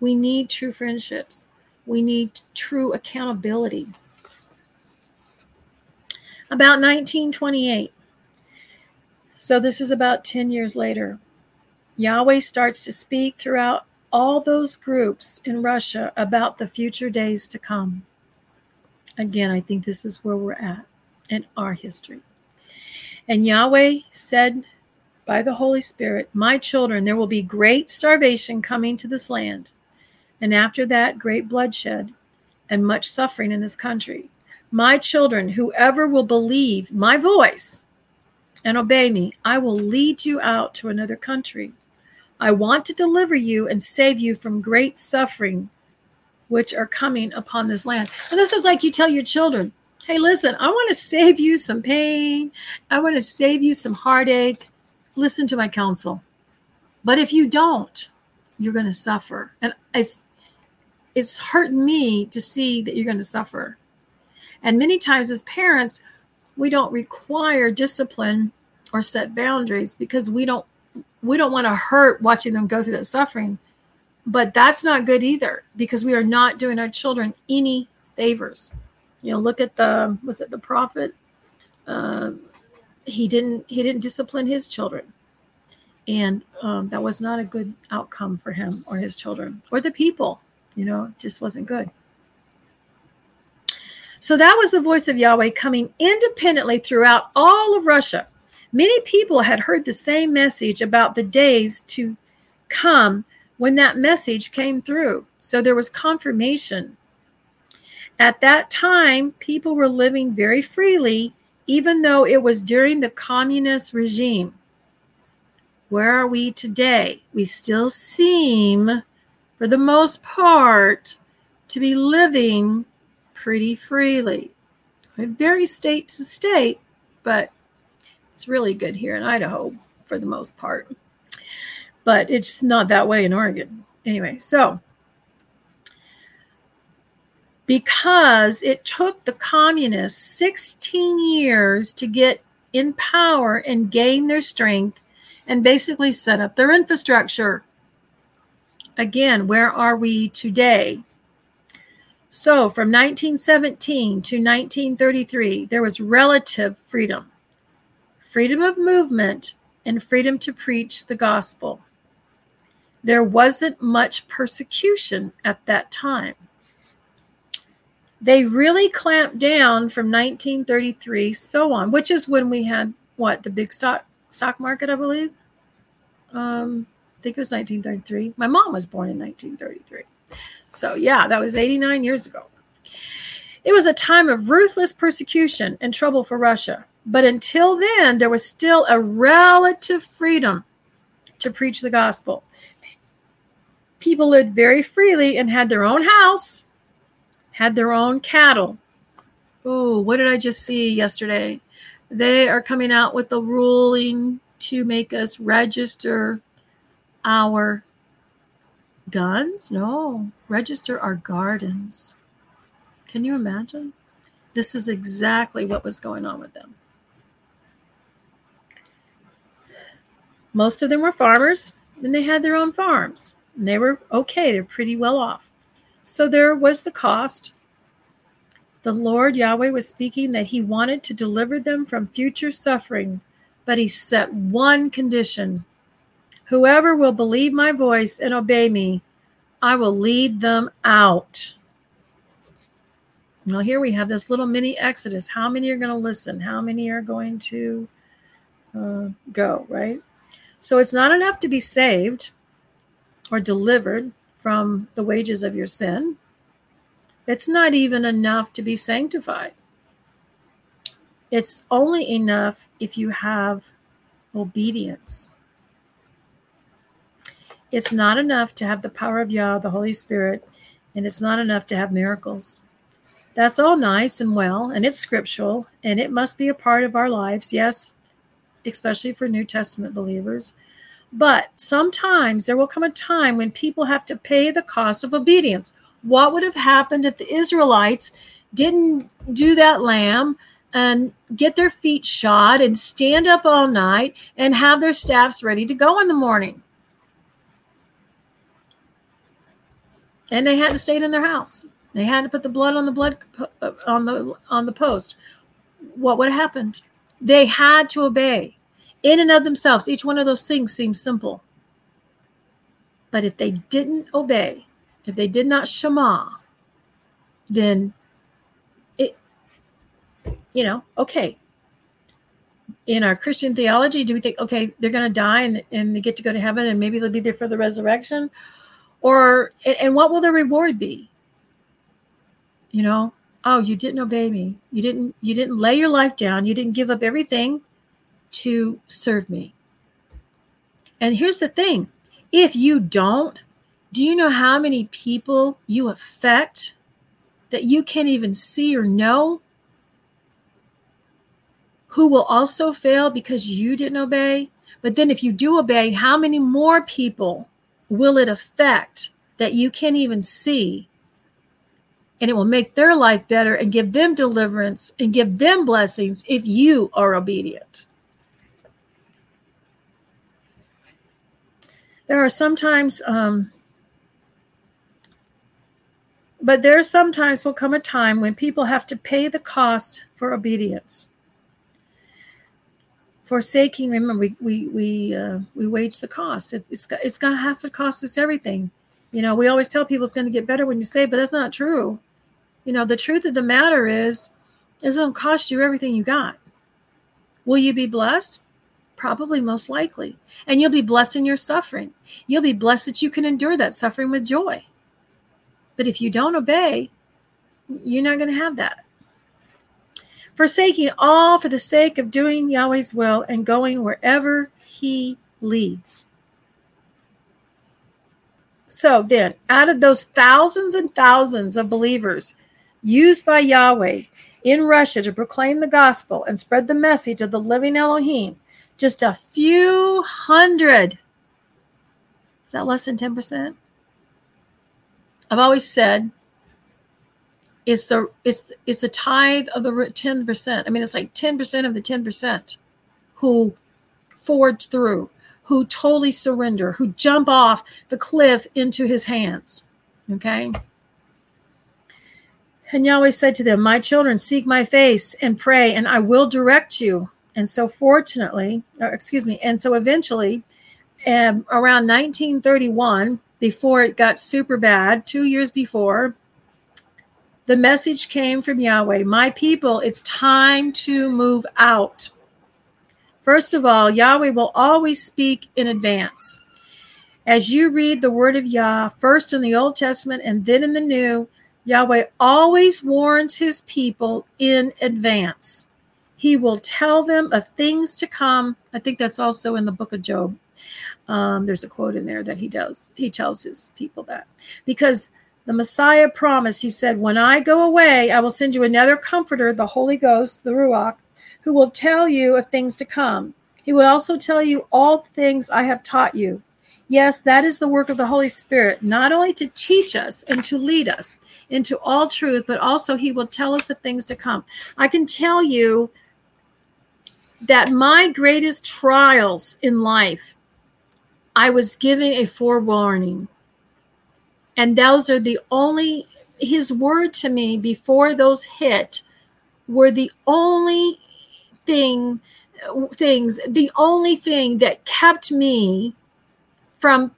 We need true friendships. We need true accountability. About 1928, so this is about 10 years later, Yahweh starts to speak throughout all those groups in Russia about the future days to come. Again, I think this is where we're at in our history. And Yahweh said by the Holy Spirit, my children, there will be great starvation coming to this land. And after that, great bloodshed and much suffering in this country. My children, whoever will believe my voice and obey me, I will lead you out to another country. I want to deliver you and save you from great suffering, which are coming upon this land. And this is like you tell your children, hey, listen, I want to save you some pain. I want to save you some heartache. Listen to my counsel. But if you don't, you're going to suffer. And it's hurt me to see that you're going to suffer. And many times as parents, we don't require discipline or set boundaries because we don't want to hurt watching them go through that suffering. But that's not good either, because we are not doing our children any favors. You know, look at the prophet He didn't discipline his children. And that was not a good outcome for him or his children or the people, it just wasn't good. So that was the voice of Yahweh coming independently throughout all of Russia. Many people had heard the same message about the days to come when that message came through. So there was confirmation. At that time, people were living very freely, even though it was during the communist regime. Where are we today? We still seem, for the most part, to be living pretty freely. Very state to state, but it's really good here in Idaho for the most part. But it's not that way in Oregon. Anyway, so because it took the communists 16 years to get in power and gain their strength and basically set up their infrastructure. Again, where are we today? So from 1917 to 1933, there was relative freedom, freedom of movement, and freedom to preach the gospel. There wasn't much persecution at that time. They really clamped down from 1933 so on, which is when we had, the big stock market, I believe. I think it was 1933. My mom was born in 1933. So yeah, that was 89 years ago. It was a time of ruthless persecution and trouble for Russia. But until then, there was still a relative freedom to preach the gospel. People lived very freely and had their own house, had their own cattle. Oh, what did I just see yesterday? They are coming out with the ruling to make us register our guns. No, register our gardens. Can you imagine? This is exactly what was going on with them. Most of them were farmers, and they had their own farms. And they were okay. They're pretty well off. So there was the cost. The Lord Yahweh was speaking that he wanted to deliver them from future suffering, but he set one condition. Whoever will believe my voice and obey me, I will lead them out. Well, here we have this little mini exodus. How many are going to listen? How many are going to go, right? So it's not enough to be saved or delivered from the wages of your sin. It's not even enough to be sanctified. It's only enough if you have obedience. It's not enough to have the power of Yah, the Holy Spirit, and it's not enough to have miracles. That's all nice and well, and it's scriptural, and it must be a part of our lives, yes, especially for New Testament believers. But sometimes there will come a time when people have to pay the cost of obedience. What would have happened if the Israelites didn't do that lamb and get their feet shod and stand up all night and have their staffs ready to go in the morning? And they had to stay in their house. They had to put the blood on the post. What would have happened? They had to obey. In and of themselves, each one of those things seems simple. But if they didn't obey, if they did not Shema, then it, okay. In our Christian theology, do we think, okay, they're going to die and they get to go to heaven and maybe they'll be there for the resurrection? Or, and what will the reward be? Oh, you didn't obey me. You didn't lay your life down. You didn't give up everything to serve me. And here's the thing. If you don't, do you know how many people you affect that you can't even see or know who will also fail because you didn't obey? But then if you do obey, how many more people will it affect that you can't even see? And it will make their life better and give them deliverance and give them blessings if you are obedient. There sometimes will come a time when people have to pay the cost for obedience. Forsaking, remember, we wage the cost. It's gonna have to cost us everything. You know, we always tell people it's going to get better when you save, but that's not true. You know, the truth of the matter is, it's going to cost you everything you got. Will you be blessed? Probably, most likely. And you'll be blessed in your suffering. You'll be blessed that you can endure that suffering with joy. But if you don't obey, you're not going to have that. Forsaking all for the sake of doing Yahweh's will and going wherever he leads. So then, out of those thousands and thousands of believers used by Yahweh in Russia to proclaim the gospel and spread the message of the living Elohim, just a few hundred, is that less than 10%? I've always said it's the tithe of the 10%. I mean, it's like 10% of the 10% who forge through, who totally surrender, who jump off the cliff into his hands, okay? And Yahweh said to them, my children, seek my face and pray, and I will direct you. And so eventually, around 1931, before it got super bad, 2 years before, the message came from Yahweh, my people, it's time to move out. First of all, Yahweh will always speak in advance. As you read the word of Yah, first in the Old Testament and then in the New, Yahweh always warns his people in advance. He will tell them of things to come. I think that's also in the book of Job. There's a quote in there that he does. He tells his people that. Because the Messiah promised, he said, when I go away, I will send you another comforter, the Holy Ghost, the Ruach, who will tell you of things to come. He will also tell you all the things I have taught you. Yes, that is the work of the Holy Spirit, not only to teach us and to lead us into all truth, but also he will tell us of things to come. I can tell you that my greatest trials in life, I was given a forewarning. And those are the only, his word to me before those hit were the only thing that kept me from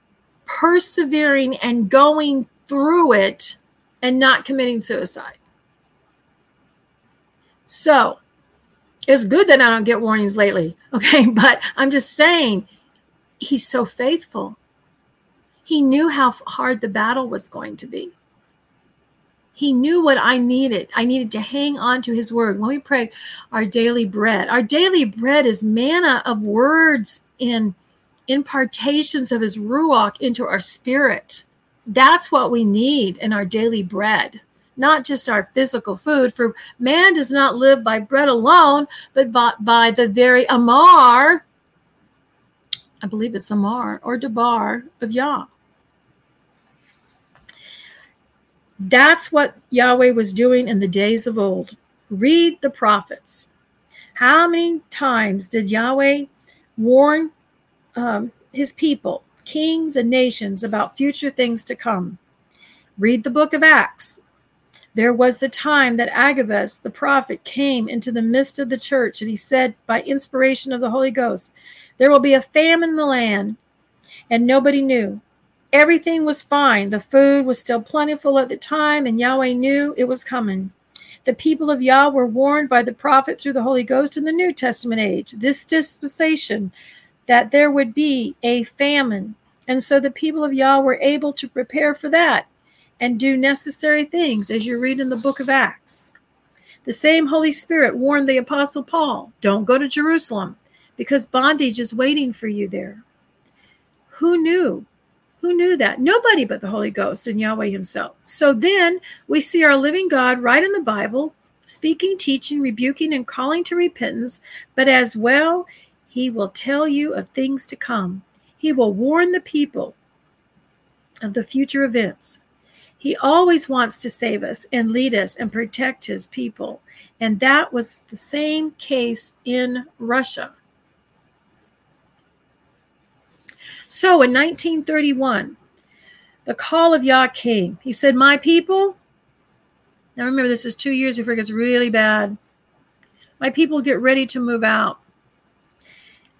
persevering and going through it and not committing suicide. So it's good that I don't get warnings lately, okay? But I'm just saying, he's so faithful. He knew how hard the battle was going to be. He knew what I needed. I needed to hang on to his word. When we pray our daily bread, is manna of words in impartations of his ruach into our spirit. That's what we need in our daily bread, not just our physical food. For man does not live by bread alone, but by the very Amar, I believe it's Amar or Debar of Yah. That's what Yahweh was doing in the days of old. Read the prophets. How many times did Yahweh warn his people, kings and nations, about future things to come? Read the book of Acts. There was the time that Agabus, the prophet, came into the midst of the church, and he said, by inspiration of the Holy Ghost, there will be a famine in the land, and nobody knew. Everything was fine. The food was still plentiful at the time, and Yahweh knew it was coming. The people of Yah were warned by the prophet through the Holy Ghost in the New Testament age, this dispensation, that there would be a famine. And so the people of Yah were able to prepare for that and do necessary things, as you read in the book of Acts. The same Holy Spirit warned the Apostle Paul, don't go to Jerusalem, because bondage is waiting for you there. Who knew? Who knew that? Nobody but the Holy Ghost and Yahweh himself. So then we see our living God right in the Bible, speaking, teaching, rebuking, and calling to repentance. But as well, he will tell you of things to come. He will warn the people of the future events. He always wants to save us and lead us and protect his people. And that was the same case in Russia. So in 1931, the call of Yah came. He said, my people, now remember this is 2 years before it gets really bad. My people, get ready to move out.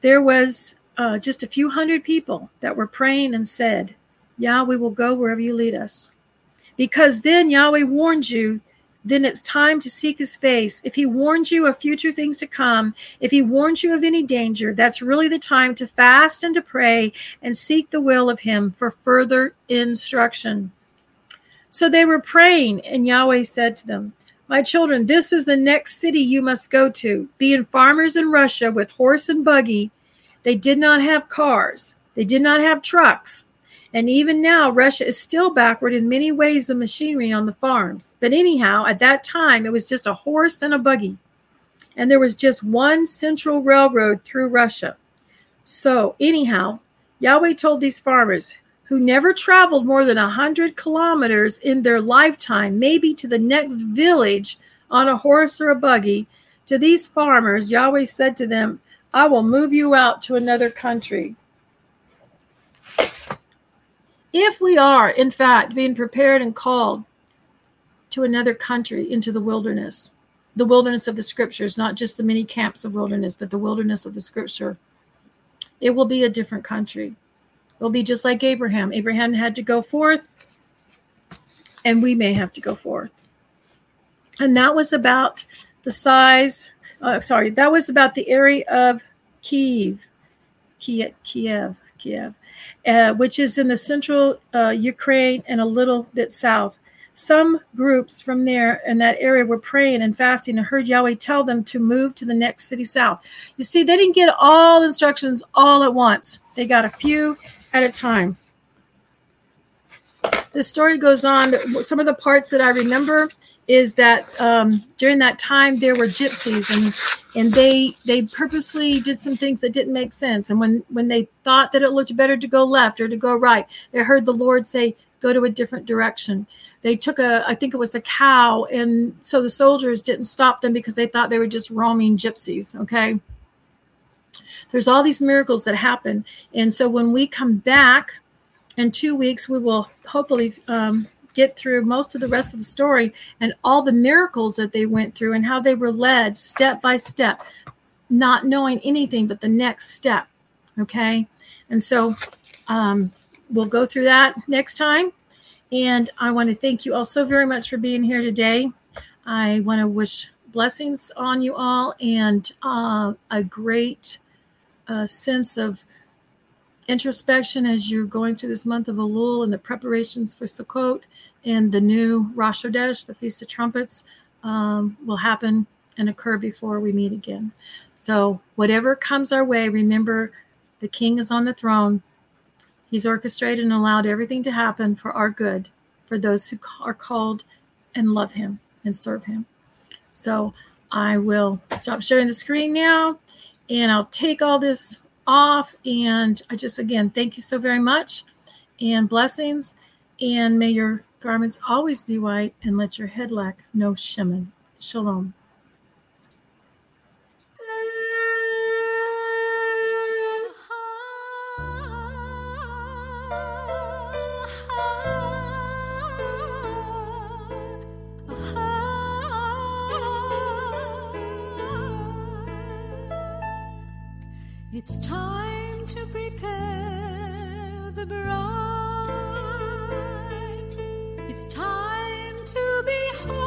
there was just a few hundred people that were praying and said, "Yah, we will go wherever you lead us." Because then Yahweh warned you, then it's time to seek his face. If he warns you of future things to come, if he warns you of any danger, that's really the time to fast and to pray and seek the will of him for further instruction. So they were praying, and Yahweh said to them, "My children, this is the next city you must go to." Being farmers in Russia with horse and buggy, they did not have cars. They did not have trucks. And even now, Russia is still backward in many ways of machinery on the farms. But anyhow, at that time, it was just a horse and a buggy. And there was just one central railroad through Russia. So anyhow, Yahweh told these farmers, who never traveled more than 100 kilometers in their lifetime, maybe to the next village on a horse or a buggy, to these farmers, Yahweh said to them, "I will move you out to another country." If we are, in fact, being prepared and called to another country, into the wilderness of the scriptures, not just the many camps of wilderness, but the wilderness of the scripture, it will be a different country. It will be just like Abraham. Abraham had to go forth, and we may have to go forth. And that was about the size, that was about the area of Kiev. Which is in the central Ukraine and a little bit south. Some groups from there in that area were praying and fasting and heard Yahweh tell them to move to the next city south. You see, they didn't get all instructions all at once. They got a few at a time. The story goes on. Some of the parts that I remember is that during that time there were gypsies, and they purposely did some things that didn't make sense. And when they thought that it looked better to go left or to go right, they heard the Lord say, "Go to a different direction." They took I think it was a cow, and so the soldiers didn't stop them because they thought they were just roaming gypsies, okay? There's all these miracles that happen. And so when we come back in 2 weeks, we will hopefully get through most of the rest of the story and all the miracles that they went through and how they were led step by step, not knowing anything but the next step, okay? And so we'll go through that next time. And I want to thank you all so very much for being here today. I want to wish blessings on you all and a great sense of introspection as you're going through this month of Elul and the preparations for Sukkot and the new Rosh Hodesh, the Feast of Trumpets, will happen and occur before we meet again. So whatever comes our way, remember the King is on the throne. He's orchestrated and allowed everything to happen for our good, for those who are called and love him and serve him. So I will stop sharing the screen now, and I'll take all this off. And I just, again, thank you so very much, and blessings. And may your garments always be white, and let your head lack no shemen. Shalom. It's time to prepare the bride. It's time to behold.